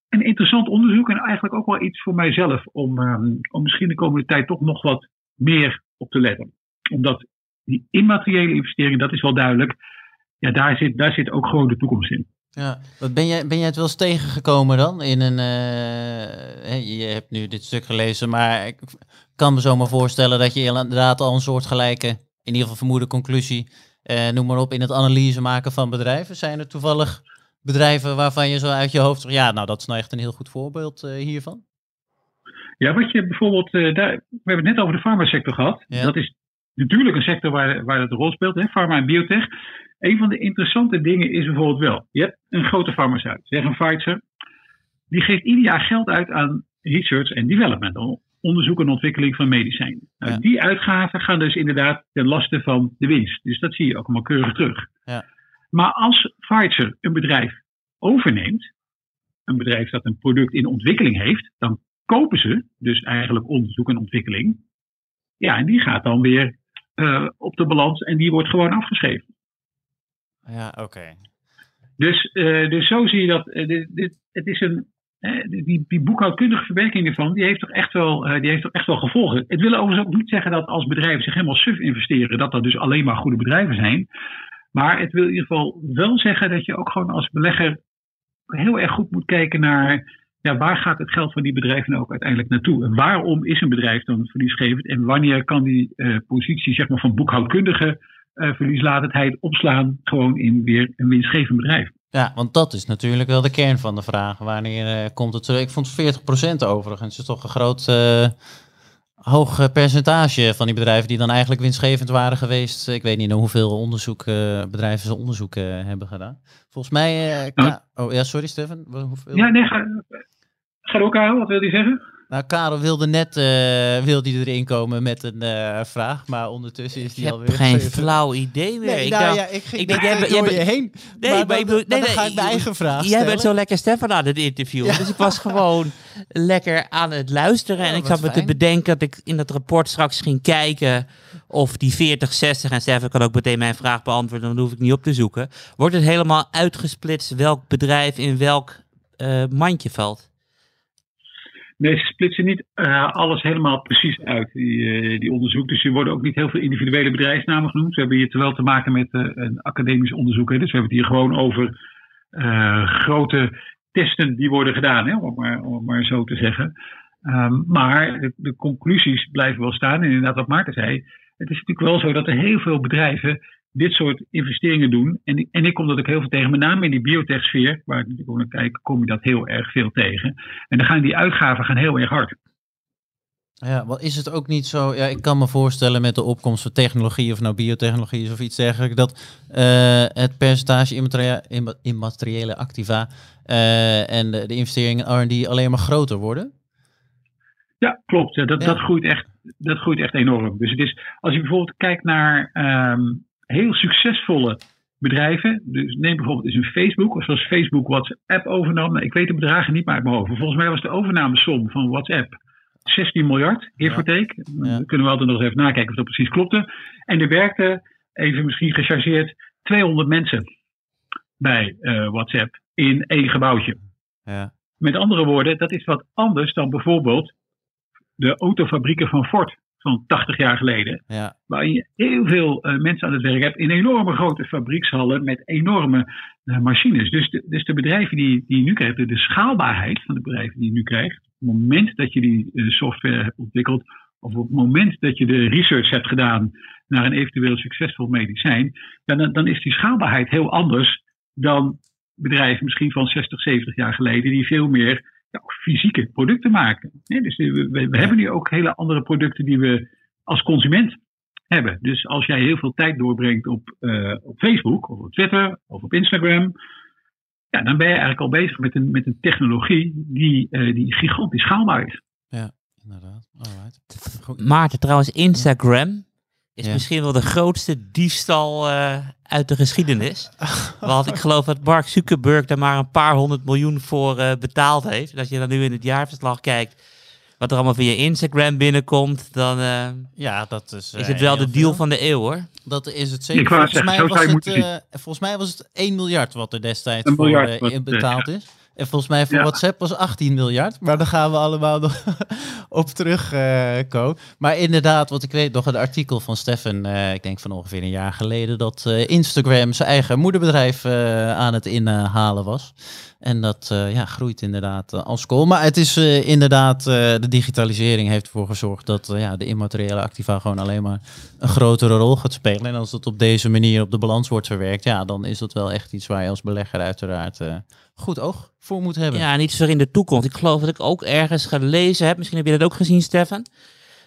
een interessant onderzoek en eigenlijk ook wel iets voor mijzelf om, um, om misschien de komende tijd toch nog wat meer op te letten. Omdat die immateriële investering, dat is wel duidelijk, ja, daar zit, daar zit ook gewoon de toekomst in. Ja, wat ben jij, ben jij het wel eens tegengekomen dan? In een, uh, je hebt nu dit stuk gelezen, maar ik kan me zomaar voorstellen dat je inderdaad al een soortgelijke, in ieder geval vermoede conclusie, uh, noem maar op, in het analyse maken van bedrijven. Zijn er toevallig bedrijven waarvan je zo uit je hoofd zegt, ja, nou dat is nou echt een heel goed voorbeeld uh, hiervan? Ja, wat je bijvoorbeeld, uh, daar, we hebben het net over de farmasector gehad. Ja. Dat is natuurlijk een sector waar, waar dat een rol speelt, hè? Pharma en biotech. Een van de interessante dingen is bijvoorbeeld wel, je hebt een grote farmaceut, zeg een Pfizer, die geeft ieder jaar geld uit aan research en development, onderzoek en ontwikkeling van medicijnen. Nou, ja. Die uitgaven gaan dus inderdaad ten laste van de winst. Dus dat zie je ook allemaal keurig terug. Ja. Maar als Pfizer een bedrijf overneemt, een bedrijf dat een product in ontwikkeling heeft, dan kopen ze dus eigenlijk onderzoek en ontwikkeling. Ja, en die gaat dan weer uh, op de balans en die wordt gewoon afgeschreven. Ja, oké. Okay. Dus, uh, dus zo zie je dat, uh, dit, dit, het is een, uh, die, die boekhoudkundige verwerking ervan, die heeft toch echt wel, uh, die heeft toch echt wel gevolgen. Het wil overigens ook niet zeggen dat als bedrijven zich helemaal suf investeren, dat dat dus alleen maar goede bedrijven zijn. Maar het wil in ieder geval wel zeggen dat je ook gewoon als belegger heel erg goed moet kijken naar, ja, waar gaat het geld van die bedrijven ook uiteindelijk naartoe? En waarom is een bedrijf dan verliesgevend? En wanneer kan die uh, positie zeg maar, van boekhoudkundige Uh, verlieslatendheid opslaan gewoon in weer een winstgevend bedrijf. Ja, want dat is natuurlijk wel de kern van de vraag. Wanneer uh, komt het terug? Ik vond veertig procent overigens. Dat is toch een groot uh, hoog percentage van die bedrijven die dan eigenlijk winstgevend waren geweest. Ik weet niet naar hoeveel onderzoek, uh, bedrijven ze onderzoek uh, hebben gedaan. Volgens mij... Uh, Ka- oh ja, sorry Stefan. Hoeveel... Ja, nee, ga, ga door Karel. Wat wil je zeggen? Nou, Karel wilde net uh, wilde erin komen met een uh, vraag, maar ondertussen is die alweer... Ik heb alweer geen flauw idee meer. Nee, ik, nou, dacht, ja, ik ging ik denk, jij door jij je bent, heen, nee, maar, maar, ik bedoel, nee, maar dan nee, ga nee, ik mijn eigen vraag stellen. Jij bent zo lekker Stefan aan het interview, ja. Dus ik was gewoon lekker aan het luisteren. Ja, en ik zat me te bedenken dat ik in dat rapport straks ging kijken of die veertig, zestig, en Stefan kan ook meteen mijn vraag beantwoorden, dan hoef ik niet op te zoeken. Wordt het helemaal uitgesplitst welk bedrijf in welk uh, mandje valt? Nee, ze splitsen niet uh, alles helemaal precies uit, die, uh, die onderzoek. Dus er worden ook niet heel veel individuele bedrijfsnamen genoemd. We hebben hier terwijl te maken met uh, een academisch onderzoek. Hè. Dus we hebben het hier gewoon over uh, grote testen die worden gedaan, hè, om, maar, om maar zo te zeggen. Um, maar de, de conclusies blijven wel staan. En inderdaad, wat Maarten zei, het is natuurlijk wel zo dat er heel veel bedrijven dit soort investeringen doen. En, en ik kom dat ook heel veel tegen, met name in die biotechsfeer, waar ik natuurlijk naar kijk, kom je dat heel erg veel tegen. En dan gaan die uitgaven gaan heel erg hard. Ja, wat is het ook niet zo... Ja, ik kan me voorstellen met de opkomst van technologie, of nou biotechnologie is of iets dergelijks, dat uh, het percentage immateriële, immateriële activa uh, en de, de investeringen in R en D alleen maar groter worden. Ja, klopt. Dat, ja. dat, groeit echt, dat groeit echt enorm. Dus het is, als je bijvoorbeeld kijkt naar Um, heel succesvolle bedrijven. Dus neem bijvoorbeeld eens een Facebook. Zoals Facebook WhatsApp overnam. Nou, ik weet de bedragen niet meer uit mijn hoofd. Volgens mij was de overnamesom van WhatsApp zestien miljard. Hypotheek. Ja. Ja. Dan kunnen we altijd nog even nakijken of dat precies klopte. En er werkten, even misschien gechargeerd, tweehonderd mensen bij uh, WhatsApp in één gebouwtje. Ja. Met andere woorden, dat is wat anders dan bijvoorbeeld de autofabrieken van Ford van tachtig jaar geleden, ja. Waarin je heel veel uh, mensen aan het werk hebt in enorme grote fabriekshallen met enorme uh, machines. Dus de, dus de bedrijven die, die je nu krijgt, de, de schaalbaarheid van de bedrijven die je nu krijgt, op het moment dat je die uh, software hebt ontwikkeld, of op het moment dat je de research hebt gedaan naar een eventueel succesvol medicijn, dan, dan is die schaalbaarheid heel anders dan bedrijven misschien van zestig, zeventig jaar geleden die veel meer fysieke producten maken. Ja, dus we, we ja. hebben nu ook hele andere producten die we als consument hebben. Dus als jij heel veel tijd doorbrengt op, uh, op Facebook, of op Twitter, of op Instagram, ja, dan ben je eigenlijk al bezig met een, met een technologie die, uh, die gigantisch schaalbaar is. Ja, inderdaad. Alright. Maarten, trouwens, Instagram is ja. misschien wel de grootste diefstal uh, uit de geschiedenis. Want ik geloof dat Mark Zuckerberg daar maar een paar honderd miljoen voor uh, betaald heeft. En als je dan nu in het jaarverslag kijkt wat er allemaal via Instagram binnenkomt, dan uh, ja, dat is, uh, is het wel de deal van de eeuw, hoor. Dat is het zeker. Volgens, zeggen, mij was het, uh, volgens mij was het één miljard wat er destijds voor uh, wat, betaald uh, is. En volgens mij voor ja. WhatsApp was achttien miljard. Maar daar gaan we allemaal nog op terugkomen. Uh, maar inderdaad, wat ik weet, nog een artikel van Stefan, uh, ik denk van ongeveer een jaar geleden, dat uh, Instagram zijn eigen moederbedrijf uh, aan het inhalen was. En dat uh, ja, groeit inderdaad uh, als kool. Maar het is uh, inderdaad, uh, de digitalisering heeft ervoor gezorgd dat uh, ja, de immateriële activa gewoon alleen maar een grotere rol gaat spelen. En als dat op deze manier op de balans wordt verwerkt, ja, dan is dat wel echt iets waar je als belegger uiteraard uh, goed oog voor moet hebben. Ja, en iets voor in de toekomst. Ik geloof dat ik ook ergens gelezen heb, misschien heb je dat ook gezien, Stefan,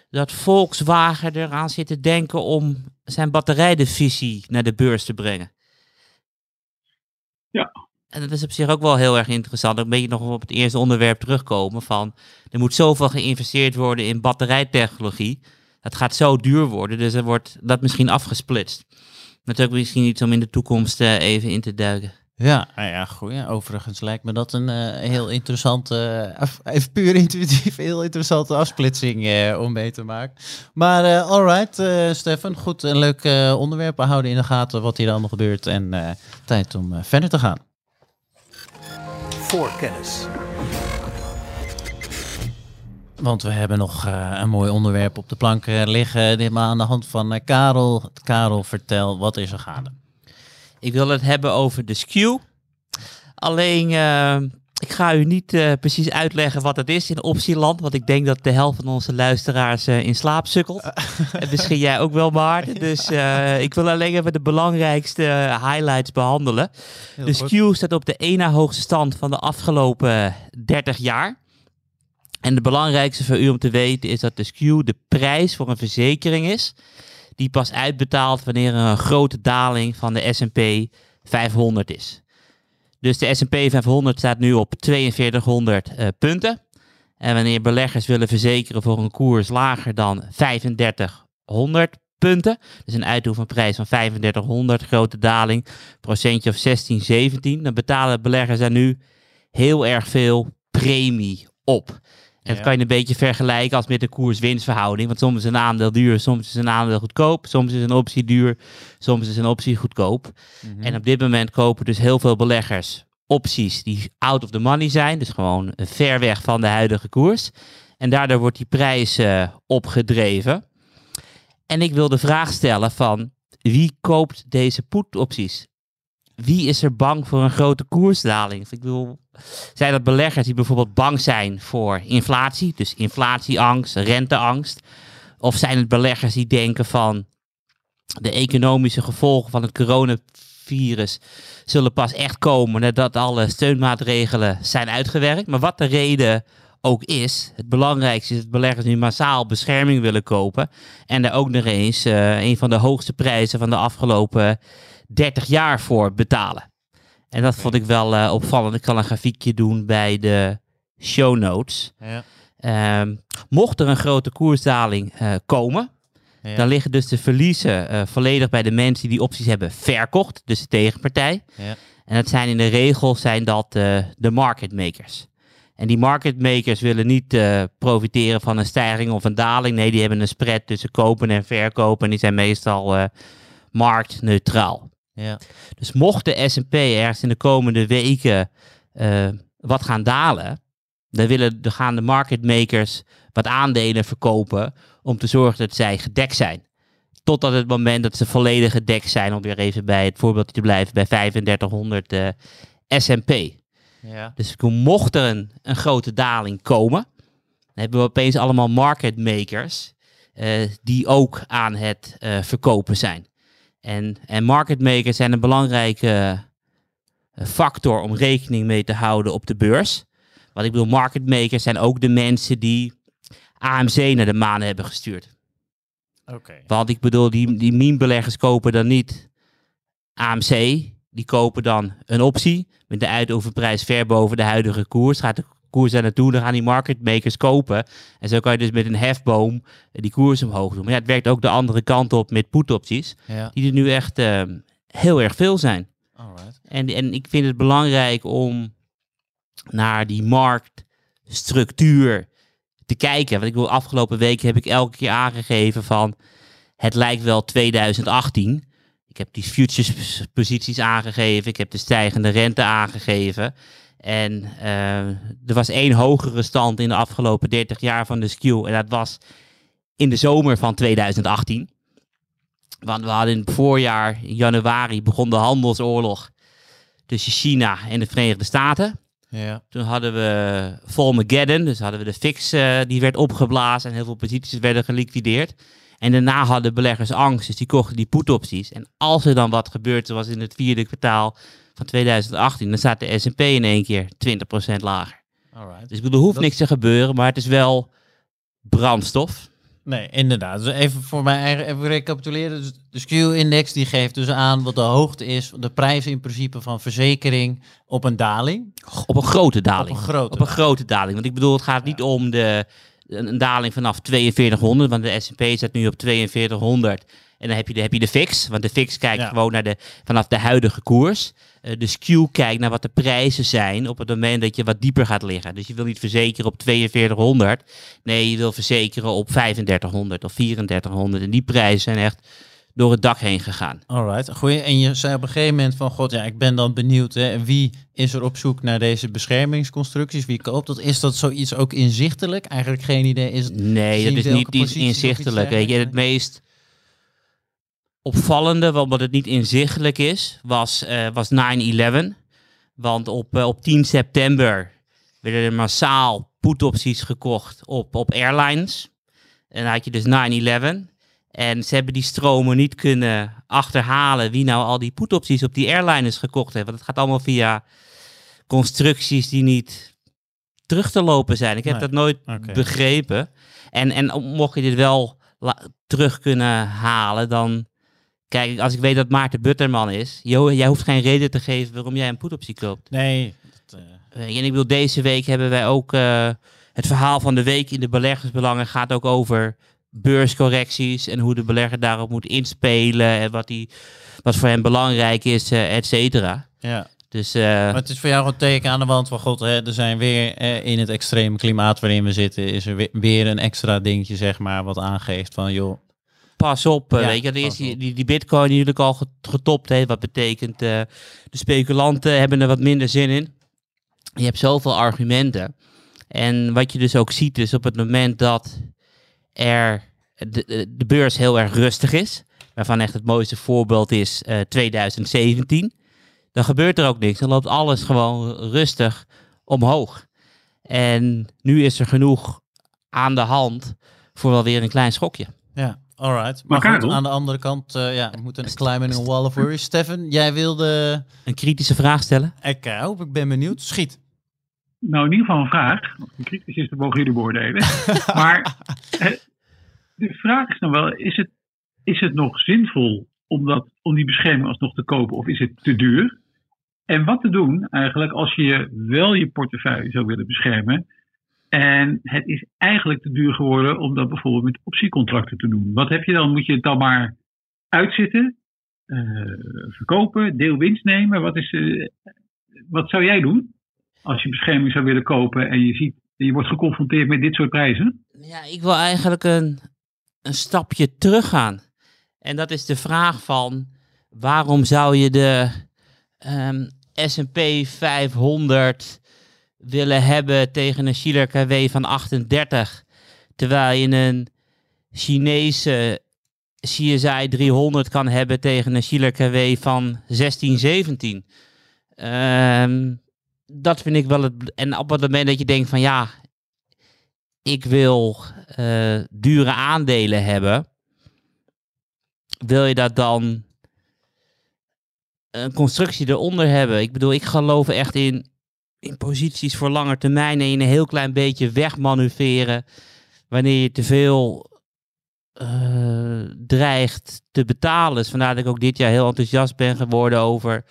dat Volkswagen eraan zit te denken om zijn batterijdivisie naar de beurs te brengen. Ja. En dat is op zich ook wel heel erg interessant. Dan ben je nog op het eerste onderwerp terugkomen van, er moet zoveel geïnvesteerd worden in batterijtechnologie. Dat gaat zo duur worden, dus er wordt dat misschien afgesplitst. Dat is ook misschien iets om in de toekomst uh, even in te duiken. Ja, nou ja, goed. Ja. Overigens lijkt me dat een uh, heel interessante, uh, af, even puur intuïtief, heel interessante afsplitsing uh, om mee te maken. Maar uh, alright, uh, Stefan, goed, een leuk uh, onderwerp. We houden in de gaten wat hier dan nog gebeurt en uh, tijd om uh, verder te gaan. Voorkennis. Want we hebben nog uh, een mooi onderwerp op de plank uh, liggen, ditmaal aan de hand van uh, Karel. Karel, vertel, wat is er gaande? Ik wil het hebben over de S K U. Alleen, uh, ik ga u niet uh, precies uitleggen wat het is in optieland, want ik denk dat de helft van onze luisteraars uh, in slaap sukkelt. Uh. Misschien jij ook wel, Maarten. Dus uh, ik wil alleen even de belangrijkste highlights behandelen. Heel de S K U goed. Staat op de één na hoogste stand van de afgelopen dertig jaar. En de belangrijkste voor u om te weten is dat de S K U de prijs voor een verzekering is die pas uitbetaalt wanneer er een grote daling van de S en P vijfhonderd is. Dus de S en P vijfhonderd staat nu op tweeënveertighonderd uh, punten. En wanneer beleggers willen verzekeren voor een koers lager dan drieduizend vijfhonderd punten, dus een uithoefenprijs van drieduizend vijfhonderd, grote daling, procentje of zestien, zeventien, dan betalen beleggers daar nu heel erg veel premie op. En dat kan je een beetje vergelijken als met de koers-winstverhouding. Want soms is een aandeel duur, soms is een aandeel goedkoop. Soms is een optie duur, soms is een optie goedkoop. Mm-hmm. En op dit moment kopen dus heel veel beleggers opties die out of the money zijn. Dus gewoon ver weg van de huidige koers. En daardoor wordt die prijs uh, opgedreven. En ik wil de vraag stellen van, wie koopt deze put-opties? Wie is er bang voor een grote koersdaling? Ik bedoel, zijn dat beleggers die bijvoorbeeld bang zijn voor inflatie? Dus inflatieangst, renteangst. Of zijn het beleggers die denken van, de economische gevolgen van het coronavirus zullen pas echt komen nadat alle steunmaatregelen zijn uitgewerkt. Maar wat de reden ook is, het belangrijkste is dat beleggers nu massaal bescherming willen kopen. En daar ook nog eens uh, een van de hoogste prijzen van de afgelopen dertig jaar voor betalen. En dat vond ik wel uh, opvallend. Ik kan een grafiekje doen bij de show notes. Ja. Um, mocht er een grote koersdaling uh, komen, ja. dan liggen dus de verliezen uh, volledig bij de mensen die die opties hebben verkocht, dus de tegenpartij. Ja. En dat zijn in de regel zijn dat uh, de market makers. En die market makers willen niet uh, profiteren van een stijging of een daling. Nee, die hebben een spread tussen kopen en verkopen en die zijn meestal uh, marktneutraal. Ja. Dus mocht de S en P ergens in de komende weken uh, wat gaan dalen, dan willen, dan gaan de market makers wat aandelen verkopen om te zorgen dat zij gedekt zijn. Totdat het moment dat ze volledig gedekt zijn, om weer even bij het voorbeeld te blijven, bij drieduizend vijfhonderd uh, S en P. Ja. Dus mocht er een, een grote daling komen, dan hebben we opeens allemaal market makers uh, die ook aan het uh, verkopen zijn. En, en market makers zijn een belangrijke factor om rekening mee te houden op de beurs. Want ik bedoel, market makers zijn ook de mensen die A M C naar de maan hebben gestuurd. Okay. Want ik bedoel, die, die meme-beleggers kopen dan niet A M C. Die kopen dan een optie met de uitoverprijs ver boven de huidige koers. Gaat de koers aan het doen. Dan gaan die marketmakers kopen. En zo kan je dus met een hefboom die koers omhoog doen. Maar ja, het werkt ook de andere kant op met put-opties. Ja. Die er nu echt uh, heel erg veel zijn. Alright. En, en ik vind het belangrijk om naar die marktstructuur te kijken. Want ik bedoel, afgelopen weken heb ik elke keer aangegeven van... het lijkt wel tweeduizend achttien. Ik heb die futures posities aangegeven. Ik heb de stijgende rente aangegeven. En uh, er was één hogere stand in de afgelopen dertig jaar van de S Q. En dat was in de zomer van tweeduizend achttien. Want we hadden in het voorjaar, in januari, begon de handelsoorlog tussen China en de Verenigde Staten. Ja. Toen hadden we Volmageddon, dus hadden we de fix uh, die werd opgeblazen en heel veel posities werden geliquideerd. En daarna hadden beleggers angst, dus die kochten die put-opties. En als er dan wat gebeurt, zoals in het vierde kwartaal van tweeduizend achttien, dan staat de S en P in één keer twintig procent lager. Alright. Dus ik bedoel, er hoeft dat... niks te gebeuren, maar het is wel brandstof. Nee, inderdaad. Dus even voor mij eigen, even recapituleren. Dus de S Q-index die geeft dus aan wat de hoogte is, de prijs in principe van verzekering op een daling. Op een grote daling. Op een grote, op een grote daling. Want ik bedoel, het gaat ja. niet om de... een daling vanaf tweeënveertighonderd, want de S en P staat nu op tweeënveertighonderd. En dan heb je de, heb je de fix, want de fix kijkt ja. gewoon naar de vanaf de huidige koers. Uh, de S Q kijkt naar wat de prijzen zijn op het moment dat je wat dieper gaat liggen. Dus je wil niet verzekeren op tweeënveertighonderd. Nee, je wil verzekeren op vijfendertighonderd of vierendertighonderd. En die prijzen zijn echt door het dak heen gegaan. Alright, goeie. En je zei op een gegeven moment van, god, ja, ik ben dan benieuwd, hè, wie is er op zoek naar deze beschermingsconstructies? Wie koopt dat? Is dat zoiets ook inzichtelijk? Eigenlijk geen idee. Is het, nee, dat is niet positie, inzichtelijk. Weet je, het meest opvallende, omdat het niet inzichtelijk is, was, uh, was nine eleven. Want op, uh, op tien september werden er massaal put-opties gekocht op, op airlines. En dan had je dus nine eleven... En ze hebben die stromen niet kunnen achterhalen wie nou al die put-opties op die airliners gekocht heeft. Want het gaat allemaal via constructies die niet terug te lopen zijn. Ik heb nee. dat nooit okay. begrepen. En, en mocht je dit wel terug kunnen halen, dan... Kijk, als ik weet dat Maarten Butterman is, joh, jij hoeft geen reden te geven waarom jij een put-optie koopt. Nee. Dat, uh... En ik bedoel, deze week hebben wij ook... Uh, het verhaal van de week in de beleggingsbelangen gaat ook over... beurscorrecties en hoe de belegger daarop moet inspelen en wat, die, wat voor hem belangrijk is, uh, et cetera. Ja. Dus, uh, maar het is voor jou een teken aan de wand van, god, hè, er zijn weer uh, in het extreme klimaat waarin we zitten, is er weer, weer een extra dingetje, zeg maar, wat aangeeft van, joh. Pas op, uh, ja, weet je, er is die, die, die Bitcoin die natuurlijk al getopt heeft, wat betekent uh, de speculanten hebben er wat minder zin in. Je hebt zoveel argumenten. En wat je dus ook ziet is op het moment dat Er de, de beurs heel erg rustig is, waarvan echt het mooiste voorbeeld is uh, tweeduizend zeventien, dan gebeurt er ook niks. Dan loopt alles gewoon rustig omhoog. En nu is er genoeg aan de hand voor wel weer een klein schokje. Ja, alright. Maar, maar goed, Karel, aan de andere kant, uh, ja, moet een climb in een wall of worries. Stefan, jij wilde een kritische vraag stellen? Ik uh, hoop, ik ben benieuwd. Schiet. Nou, in ieder geval een vraag. Kritisch is, dat mogen jullie beoordelen. Maar de vraag is dan wel, is het, is het nog zinvol om, dat, om die bescherming alsnog te kopen of is het te duur? En wat te doen eigenlijk als je wel je portefeuille zou willen beschermen en het is eigenlijk te duur geworden om dat bijvoorbeeld met optiecontracten te doen? Wat heb je dan? Moet je het dan maar uitzitten, uh, verkopen, deelwinst nemen? Wat, is, uh, wat zou jij doen? Als je bescherming zou willen kopen en je ziet, je wordt geconfronteerd met dit soort prijzen? Ja, ik wil eigenlijk een, een stapje teruggaan. En dat is de vraag van, waarom zou je de um, S en P vijfhonderd willen hebben tegen een Schiller K W van achtendertig, terwijl je een Chinese C S I driehonderd kan hebben tegen een Schiller K W van zestien, zeventien? Um, Dat vind ik wel het... En op het moment dat je denkt van ja, ik wil uh, dure aandelen hebben. Wil je dat dan een constructie eronder hebben? Ik bedoel, ik geloof echt in, in posities voor lange termijn en je een heel klein beetje wegmanoeuvreren wanneer je te veel uh, dreigt te betalen. Dus vandaar dat ik ook dit jaar heel enthousiast ben geworden over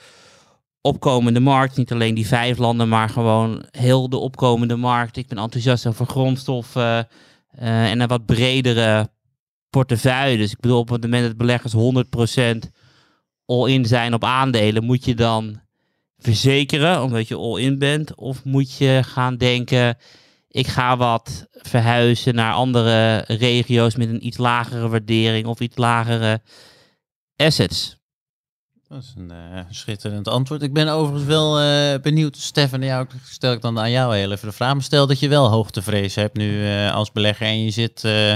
opkomende markt. Niet alleen die vijf landen, maar gewoon heel de opkomende markt. Ik ben enthousiast over grondstoffen uh, uh, en een wat bredere portefeuille. Dus ik bedoel, op het moment dat beleggers honderd procent all-in zijn op aandelen, moet je dan verzekeren omdat je all-in bent? Of moet je gaan denken, ik ga wat verhuizen naar andere regio's met een iets lagere waardering of iets lagere assets? Dat is een uh, schitterend antwoord. Ik ben overigens wel uh, benieuwd, Stefan, ja, stel ik dan aan jou heel even de vraag. Maar stel dat je wel hoogtevrees hebt nu uh, als belegger en je zit, uh,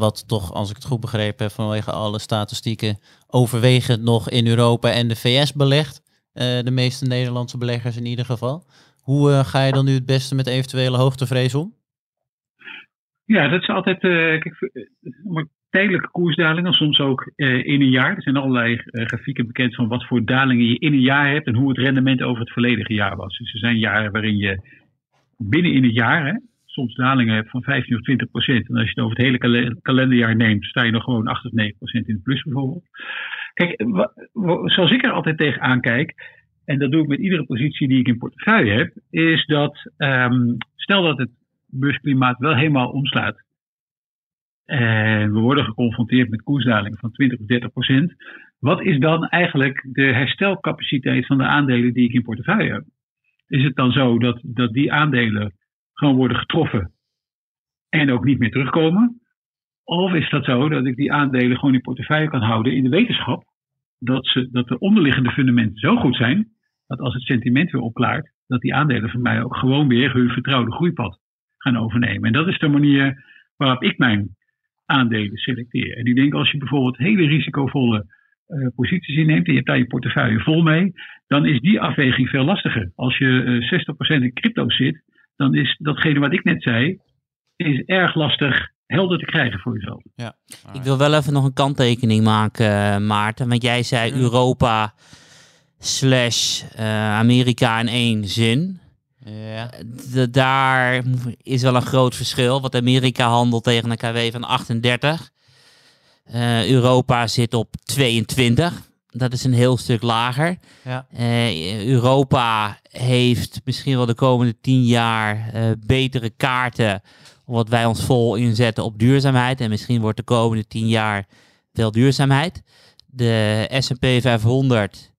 wat toch, als ik het goed begrepen heb, vanwege alle statistieken overwegend nog in Europa en de V S belegt. Uh, de meeste Nederlandse beleggers in ieder geval. Hoe uh, ga je dan nu het beste met eventuele hoogtevrees om? Ja, dat is altijd, uh, kijk, uh, tijdelijke koersdalingen, soms ook uh, in een jaar. Er zijn allerlei uh, grafieken bekend van wat voor dalingen je in een jaar hebt en hoe het rendement over het volledige jaar was. Dus er zijn jaren waarin je binnen in het jaar hè, soms dalingen hebt van vijftien of twintig procent. En als je het over het hele kal- kalenderjaar neemt, sta je nog gewoon acht of negen procent in de plus bijvoorbeeld. Kijk, wa- wa- zoals ik er altijd tegenaan kijk, en dat doe ik met iedere positie die ik in portefeuille heb, is dat, um, stel dat het beursklimaat wel helemaal omslaat en we worden geconfronteerd met koersdalingen van twintig of dertig procent. Wat is dan eigenlijk de herstelcapaciteit van de aandelen die ik in portefeuille heb? Is het dan zo dat, dat die aandelen gewoon worden getroffen en ook niet meer terugkomen? Of is dat zo dat ik die aandelen gewoon in portefeuille kan houden in de wetenschap dat, ze, dat de onderliggende fundamenten zo goed zijn dat als het sentiment weer opklaart, dat die aandelen van mij ook gewoon weer hun vertrouwde groeipad gaan overnemen? En dat is de manier waarop ik mijn aandelen selecteer. En ik denk als je bijvoorbeeld hele risicovolle uh, posities inneemt en je hebt daar je portefeuille vol mee, dan is die afweging veel lastiger. Als je uh, zestig procent in crypto zit, dan is datgene wat ik net zei, is erg lastig helder te krijgen voor jezelf. Ja. Ik wil wel even nog een kanttekening maken, Maarten, want jij zei hmm. Europa slash uh, Amerika in één zin. Ja. De, daar is wel een groot verschil. Want Amerika handelt tegen een K W van achtendertig. Uh, Europa zit op tweeëntwintig. Dat is een heel stuk lager. Ja. Uh, Europa heeft misschien wel de komende tien jaar uh, betere kaarten, wat wij ons vol inzetten op duurzaamheid. En misschien wordt de komende tien jaar wel duurzaamheid. De S en P vijfhonderd...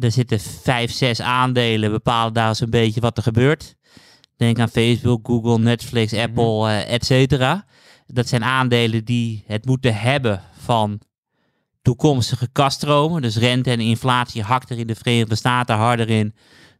Er zitten vijf, zes aandelen, bepalen daar eens een beetje wat er gebeurt. Denk aan Facebook, Google, Netflix, Apple, mm-hmm. uh, et cetera. Dat zijn aandelen die het moeten hebben van toekomstige kasstromen. Dus rente en inflatie hakt er in de Verenigde Staten harder in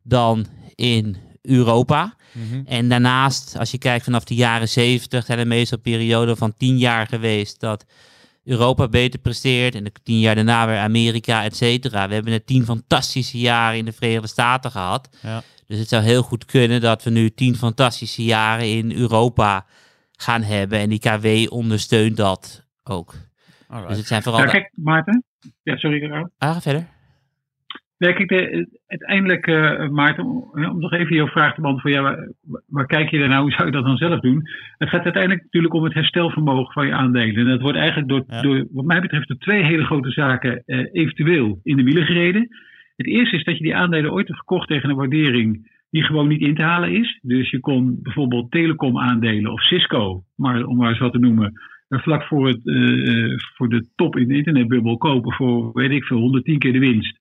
dan in Europa. Mm-hmm. En daarnaast, als je kijkt vanaf de jaren zeventig, zijn er meestal perioden van tien jaar geweest dat Europa beter presteert en de tien jaar daarna weer Amerika, et cetera. We hebben net tien fantastische jaren in de Verenigde Staten gehad. Ja. Dus het zou heel goed kunnen dat we nu tien fantastische jaren in Europa gaan hebben. En die K W ondersteunt dat ook. Alright. Dus het zijn vooral... Ja, kijk, Maarten. Ja, sorry. Ah, verder. Ja, kijk, de, uiteindelijk, uh, Maarten, om, om nog even jouw vraag te beantwoorden. Ja, waar, waar kijk je daar nou? Hoe zou je dat dan zelf doen? Het gaat uiteindelijk natuurlijk om het herstelvermogen van je aandelen. En dat wordt eigenlijk door, ja. door wat mij betreft, door twee hele grote zaken uh, eventueel in de wielen gereden. Het eerste is dat je die aandelen ooit hebt gekocht tegen een waardering die gewoon niet in te halen is. Dus je kon bijvoorbeeld telecom aandelen of Cisco, maar om maar eens wat te noemen, vlak voor, het, uh, voor de top in de internetbubbel kopen voor, weet ik veel, honderdtien keer de winst.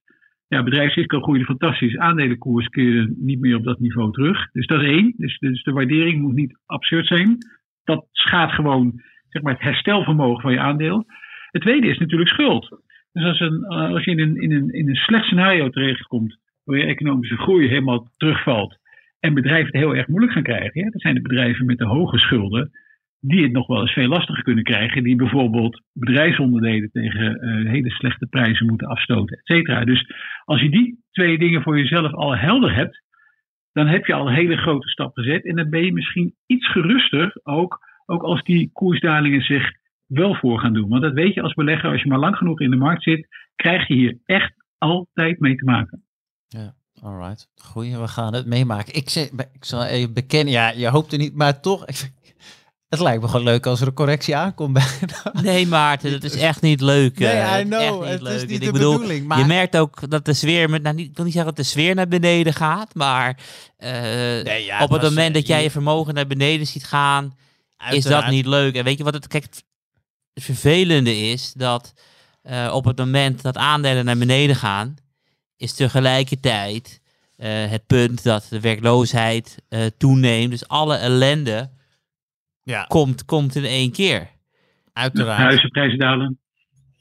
Ja, bedrijf Cisco groeide fantastisch. Aandelenkoers kun je niet meer op dat niveau terug. Dus dat is één. Dus, dus de waardering moet niet absurd zijn. Dat schaadt gewoon, zeg maar, het herstelvermogen van je aandeel. Het tweede is natuurlijk schuld. Dus als, een, als je in een, in, een, in een slecht scenario terechtkomt, waar je economische groei helemaal terugvalt en bedrijven het heel erg moeilijk gaan krijgen. Ja, dat zijn de bedrijven met de hoge schulden die het nog wel eens veel lastiger kunnen krijgen, die bijvoorbeeld bedrijfsonderdelen tegen uh, hele slechte prijzen moeten afstoten, et cetera. Dus als je die twee dingen voor jezelf al helder hebt, dan heb je al een hele grote stap gezet en dan ben je misschien iets geruster ook, ook als die koersdalingen zich wel voor gaan doen. Want dat weet je als belegger, als je maar lang genoeg in de markt zit, krijg je hier echt altijd mee te maken. Ja. Alright, goeie, we gaan het meemaken. Ik, zeg, ik zal even bekennen, ja, je hoopt er niet, maar toch... Ik, Het lijkt me gewoon leuk als er een correctie aankomt bijna. Nee, Maarten, dat is echt niet leuk. Nee, uh, I know, het is niet de bedoeling. Maar... je merkt ook dat de sfeer, met, nou, niet, ik wil niet zeggen dat de sfeer naar beneden gaat, maar uh, nee, ja, op het was, moment dat jij je vermogen naar beneden ziet gaan, uiteraard. Is dat niet leuk. En weet je wat het, kijk, het vervelende is? Dat uh, op het moment dat aandelen naar beneden gaan, is tegelijkertijd uh, het punt dat de werkloosheid uh, toeneemt. Dus alle ellende... ja. Komt, komt in één keer. Uiteraard. De huizenprijzen dalen.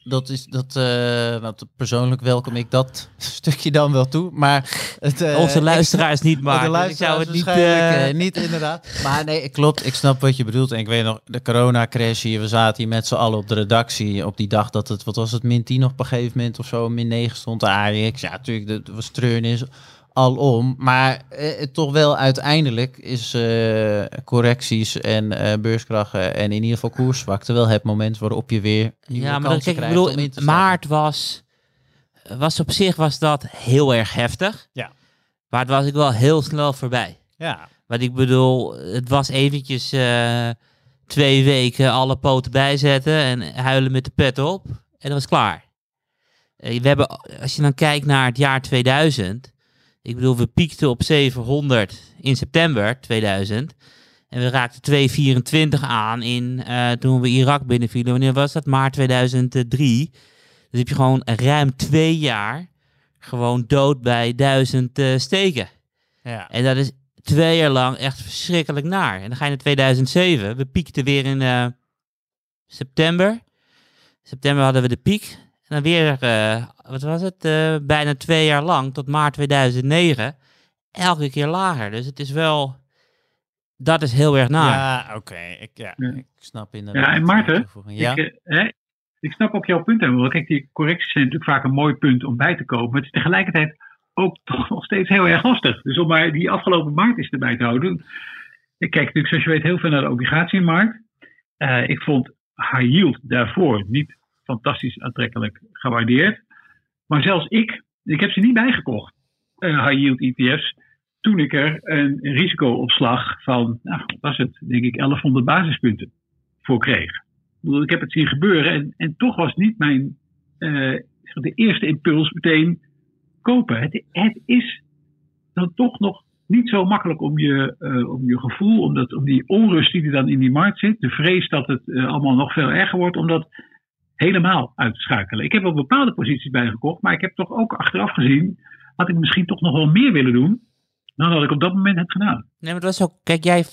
Dat is dat. Uh, dat persoonlijk welkom ik dat stukje dan wel toe. Maar het, uh, onze luisteraars niet, maar de luisteraars dus ik zou het niet, uh... Uh, niet inderdaad. Maar nee, klopt. Ik snap wat je bedoelt. En ik weet nog de corona-crash hier. We zaten hier met z'n allen op de redactie op die dag dat het wat was het min tien nog op een gegeven moment of zo, min negen stond de A E X. Ja, natuurlijk. Dat was treurnis. Alom, maar eh, toch wel uiteindelijk is uh, correcties en uh, beurskrachen en in ieder geval koerszwakte wel het moment waarop je weer nieuwe ja, maar kansen kijk, krijgt. Ik bedoel, maart was, was op zich was dat heel erg heftig, ja. Maar het was ik wel heel snel voorbij. Ja. Want ik bedoel, het was eventjes uh, twee weken alle poten bijzetten en huilen met de pet op en dat was klaar. Uh, we hebben, als je dan kijkt naar het jaar tweeduizend... Ik bedoel, we piekten op zevenhonderd in september tweeduizend. En we raakten tweehonderdvierentwintig aan in uh, toen we Irak binnenvielen. Wanneer was dat? Maart tweeduizend drie. Dus heb je gewoon ruim twee jaar gewoon dood bij duizend uh, steken. Ja. En dat is twee jaar lang echt verschrikkelijk naar. En dan ga je naar tweeduizend zeven. We piekten weer in uh, september. September hadden we de piek. En dan weer, uh, wat was het, uh, bijna twee jaar lang, tot maart tweeduizend negen, elke keer lager. Dus het is wel, dat is heel erg naar. Ja, oké, okay. ik, ja, ja. ik snap inderdaad. Ja, en Maarten, ja? ik, eh, ik snap ook jouw punt. Hè, kijk, die correcties zijn natuurlijk vaak een mooi punt om bij te komen. Maar het is tegelijkertijd ook toch nog steeds heel erg lastig. Dus om maar die afgelopen maart eens erbij te houden. Ik kijk natuurlijk, zoals je weet, heel veel naar de obligatiemarkt. Uh, ik vond high yield daarvoor niet... fantastisch aantrekkelijk gewaardeerd. Maar zelfs ik, ik heb ze niet bijgekocht, uh, high yield E T F's, toen ik er een risicoopslag van, nou, wat was het, denk ik, elfhonderd basispunten voor kreeg. Ik heb het zien gebeuren en, en toch was niet mijn, uh, de eerste impuls meteen kopen. Het, het is dan toch nog niet zo makkelijk om je, uh, om je gevoel, om, dat, om die onrust die er dan in die markt zit, de vrees dat het uh, allemaal nog veel erger wordt, omdat helemaal uit te schakelen. Ik heb wel bepaalde posities bijgekocht, maar ik heb toch ook achteraf gezien, had ik misschien toch nog wel meer willen doen, dan had ik op dat moment het gedaan. Nee, maar dat was ook, kijk, jij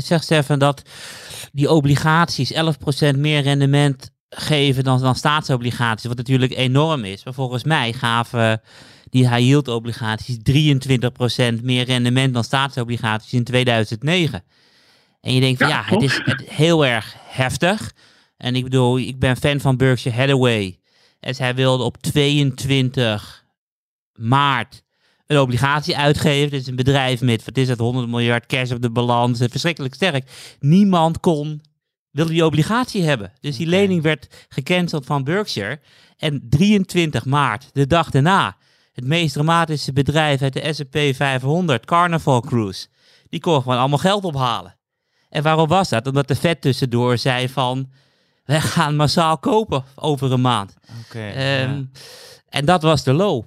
zegt Stefan dat die obligaties elf procent meer rendement geven dan, dan staatsobligaties, wat natuurlijk enorm is. Maar volgens mij gaven die high yield obligaties drieëntwintig procent meer rendement dan staatsobligaties in tweeduizend negen. En je denkt van ja, ja het is het, heel erg heftig. En ik bedoel, ik ben fan van Berkshire Hathaway. En zij wilde op tweeëntwintig maart een obligatie uitgeven. Dit is een bedrijf met, wat is dat, honderd miljard cash op de balans. Verschrikkelijk sterk. Niemand kon, wilde die obligatie hebben. Dus die lening werd gecanceld van Berkshire. En drieëntwintig maart, de dag daarna, het meest dramatische bedrijf uit de S en P vijfhonderd, Carnival Cruise. Die kon gewoon allemaal geld ophalen. En waarom was dat? Omdat de Fed tussendoor zei van... wij gaan massaal kopen over een maand. Okay, um, ja. En dat was de low.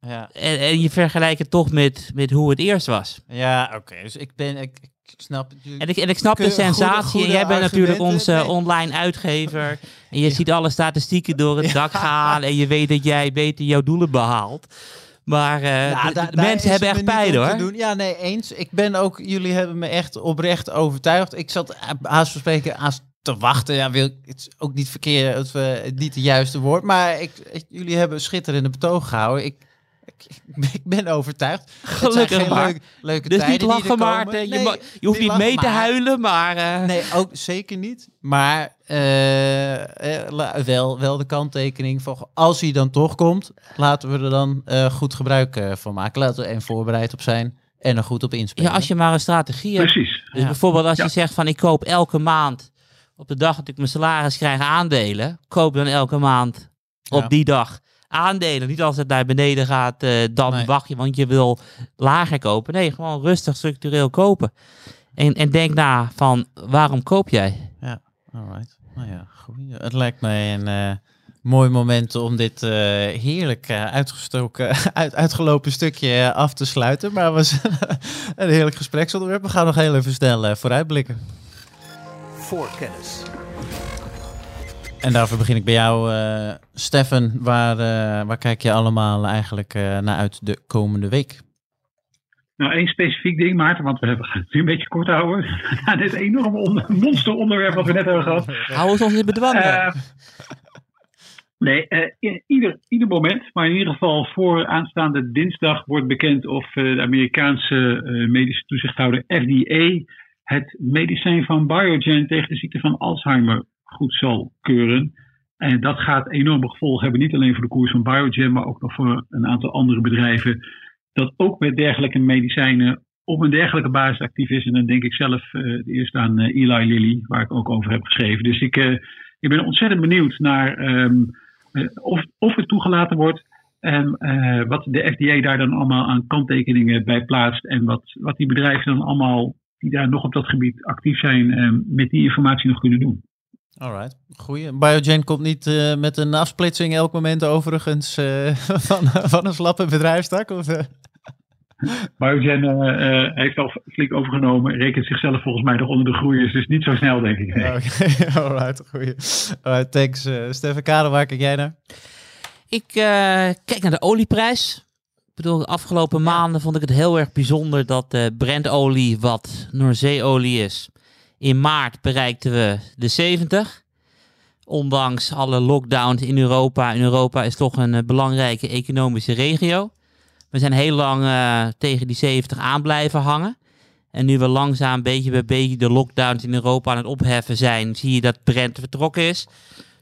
Ja. En, en je vergelijkt het toch met, met hoe het eerst was. Ja, oké. Okay. Dus ik ben... Ik, ik snap... En ik, en ik snap de sensatie. Goede, goede jij bent natuurlijk onze nee. online uitgever. En je ja. ziet alle statistieken door het ja. dak gaan. En je weet dat jij beter jouw doelen behaalt. Maar uh, ja, de, da, de mensen hebben echt pijn hoor. Ja, nee, eens. Ik ben ook... jullie hebben me echt oprecht overtuigd. Ik zat haast verspreken aan te wachten, ja, wil ik, het is ook niet verkeerd, het, uh, niet het juiste woord, maar ik, ik, jullie hebben een schitterende betoog gehouden. Ik, ik, ik ben overtuigd. Gelukkig maar. Leuk, leuke dus tijden niet lachen, Maarten. Nee, je, je hoeft niet mee te huilen, maar... Uh... Nee, ook zeker niet. Maar uh, wel, wel de kanttekening van, als hij dan toch komt, laten we er dan uh, goed gebruik uh, van maken. Laten we er voorbereid op zijn en er goed op inspelen. Ja, als je maar een strategie hebt. Precies. Dus ja. bijvoorbeeld als ja. je zegt van, ik koop elke maand op de dag dat ik mijn salaris krijg aandelen, koop dan elke maand op ja. die dag aandelen. Niet als het naar beneden gaat, uh, dan nee. wacht je, want je wil lager kopen. Nee, gewoon rustig structureel kopen. En, en denk na van, waarom koop jij? Ja, alright. Nou ja, goed. Het lijkt mij een uh, mooi moment om dit uh, heerlijk uh, uitgestoken, uit, uitgelopen stukje af te sluiten. Maar we zijn een heerlijk gespreksonderwerp. We gaan nog heel even snel uh, vooruitblikken. Voorkennis. En daarvoor begin ik bij jou, uh, Stefan. Waar, uh, waar kijk je allemaal eigenlijk uh, naar uit de komende week? Nou, één specifiek ding, Maarten, want we gaan het nu een beetje kort houden. Na dit enorme on- monsteronderwerp wat we net hebben gehad. Hou ons in bedwang. Uh, nee, uh, ieder, ieder moment, maar in ieder geval voor aanstaande dinsdag wordt bekend of uh, de Amerikaanse uh, medische toezichthouder F D A het medicijn van Biogen tegen de ziekte van Alzheimer goed zal keuren. En dat gaat enorme gevolgen hebben, niet alleen voor de koers van Biogen, maar ook nog voor een aantal andere bedrijven, dat ook met dergelijke medicijnen op een dergelijke basis actief is. En dan denk ik zelf uh, eerst aan uh, Eli Lilly, waar ik ook over heb geschreven. Dus ik, uh, ik ben ontzettend benieuwd naar um, uh, of, of het toegelaten wordt en uh, wat de F D A daar dan allemaal aan kanttekeningen bij plaatst en wat, wat die bedrijven dan allemaal, die daar nog op dat gebied actief zijn, um, met die informatie nog kunnen doen. Alright, goeie. Biogen komt niet uh, met een afsplitsing elk moment overigens uh, van, van een slappe bedrijfstak? Of, uh? Biogen uh, uh, heeft al flink overgenomen, rekent zichzelf volgens mij nog onder de groeiers, dus niet zo snel denk ik. Nee. Oké, okay. Alright, goeie. Alright, thanks. Uh, Stefan, Karel, waar kijk jij naar? Ik uh, kijk naar de olieprijs. Ik bedoel, de afgelopen maanden vond ik het heel erg bijzonder dat uh, Brent-olie, wat Noordzeeolie is, in maart bereikten we de zeventig. Ondanks alle lockdowns in Europa. En Europa is toch een uh, belangrijke economische regio. We zijn heel lang uh, tegen die zeventig aan blijven hangen. En nu we langzaam beetje bij beetje de lockdowns in Europa aan het opheffen zijn, zie je dat Brent vertrokken is.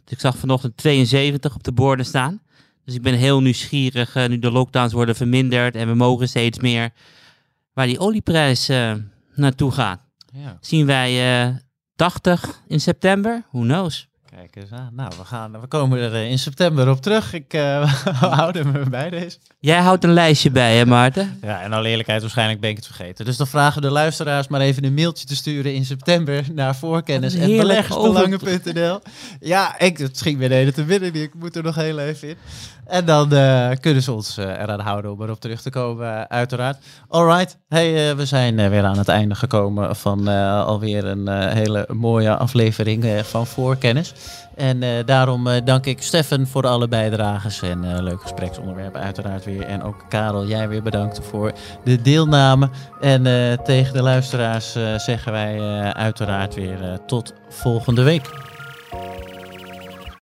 Dus ik zag vanochtend tweeënzeventig op de borden staan. Dus ik ben heel nieuwsgierig. Uh, nu de lockdowns worden verminderd en we mogen steeds meer, waar die olieprijs uh, naartoe gaat. Ja. Zien wij uh, tachtig in september? Who knows? Kijk eens aan. Nou, we, gaan, we komen er uh, in september op terug. Ik, uh, we houden me bij deze. Jij houdt een lijstje bij, hè Maarten? Ja, en alle eerlijkheid, waarschijnlijk ben ik het vergeten. Dus dan vragen de luisteraars maar even een mailtje te sturen in september naar voorkennis en beleggingsbelangen punt n l. Ja, ik, het schiet me de hele te binnen. Ik moet er nog heel even in. En dan uh, kunnen ze ons uh, eraan houden om erop terug te komen, uh, uiteraard. Alright, hey, uh, we zijn uh, weer aan het einde gekomen van uh, alweer een uh, hele mooie aflevering uh, van Voorkennis. En uh, daarom uh, dank ik Stefan voor alle bijdrages en uh, leuk gespreksonderwerp uiteraard weer. En ook Karel, jij weer bedankt voor de deelname. En uh, tegen de luisteraars uh, zeggen wij uh, uiteraard weer uh, tot volgende week.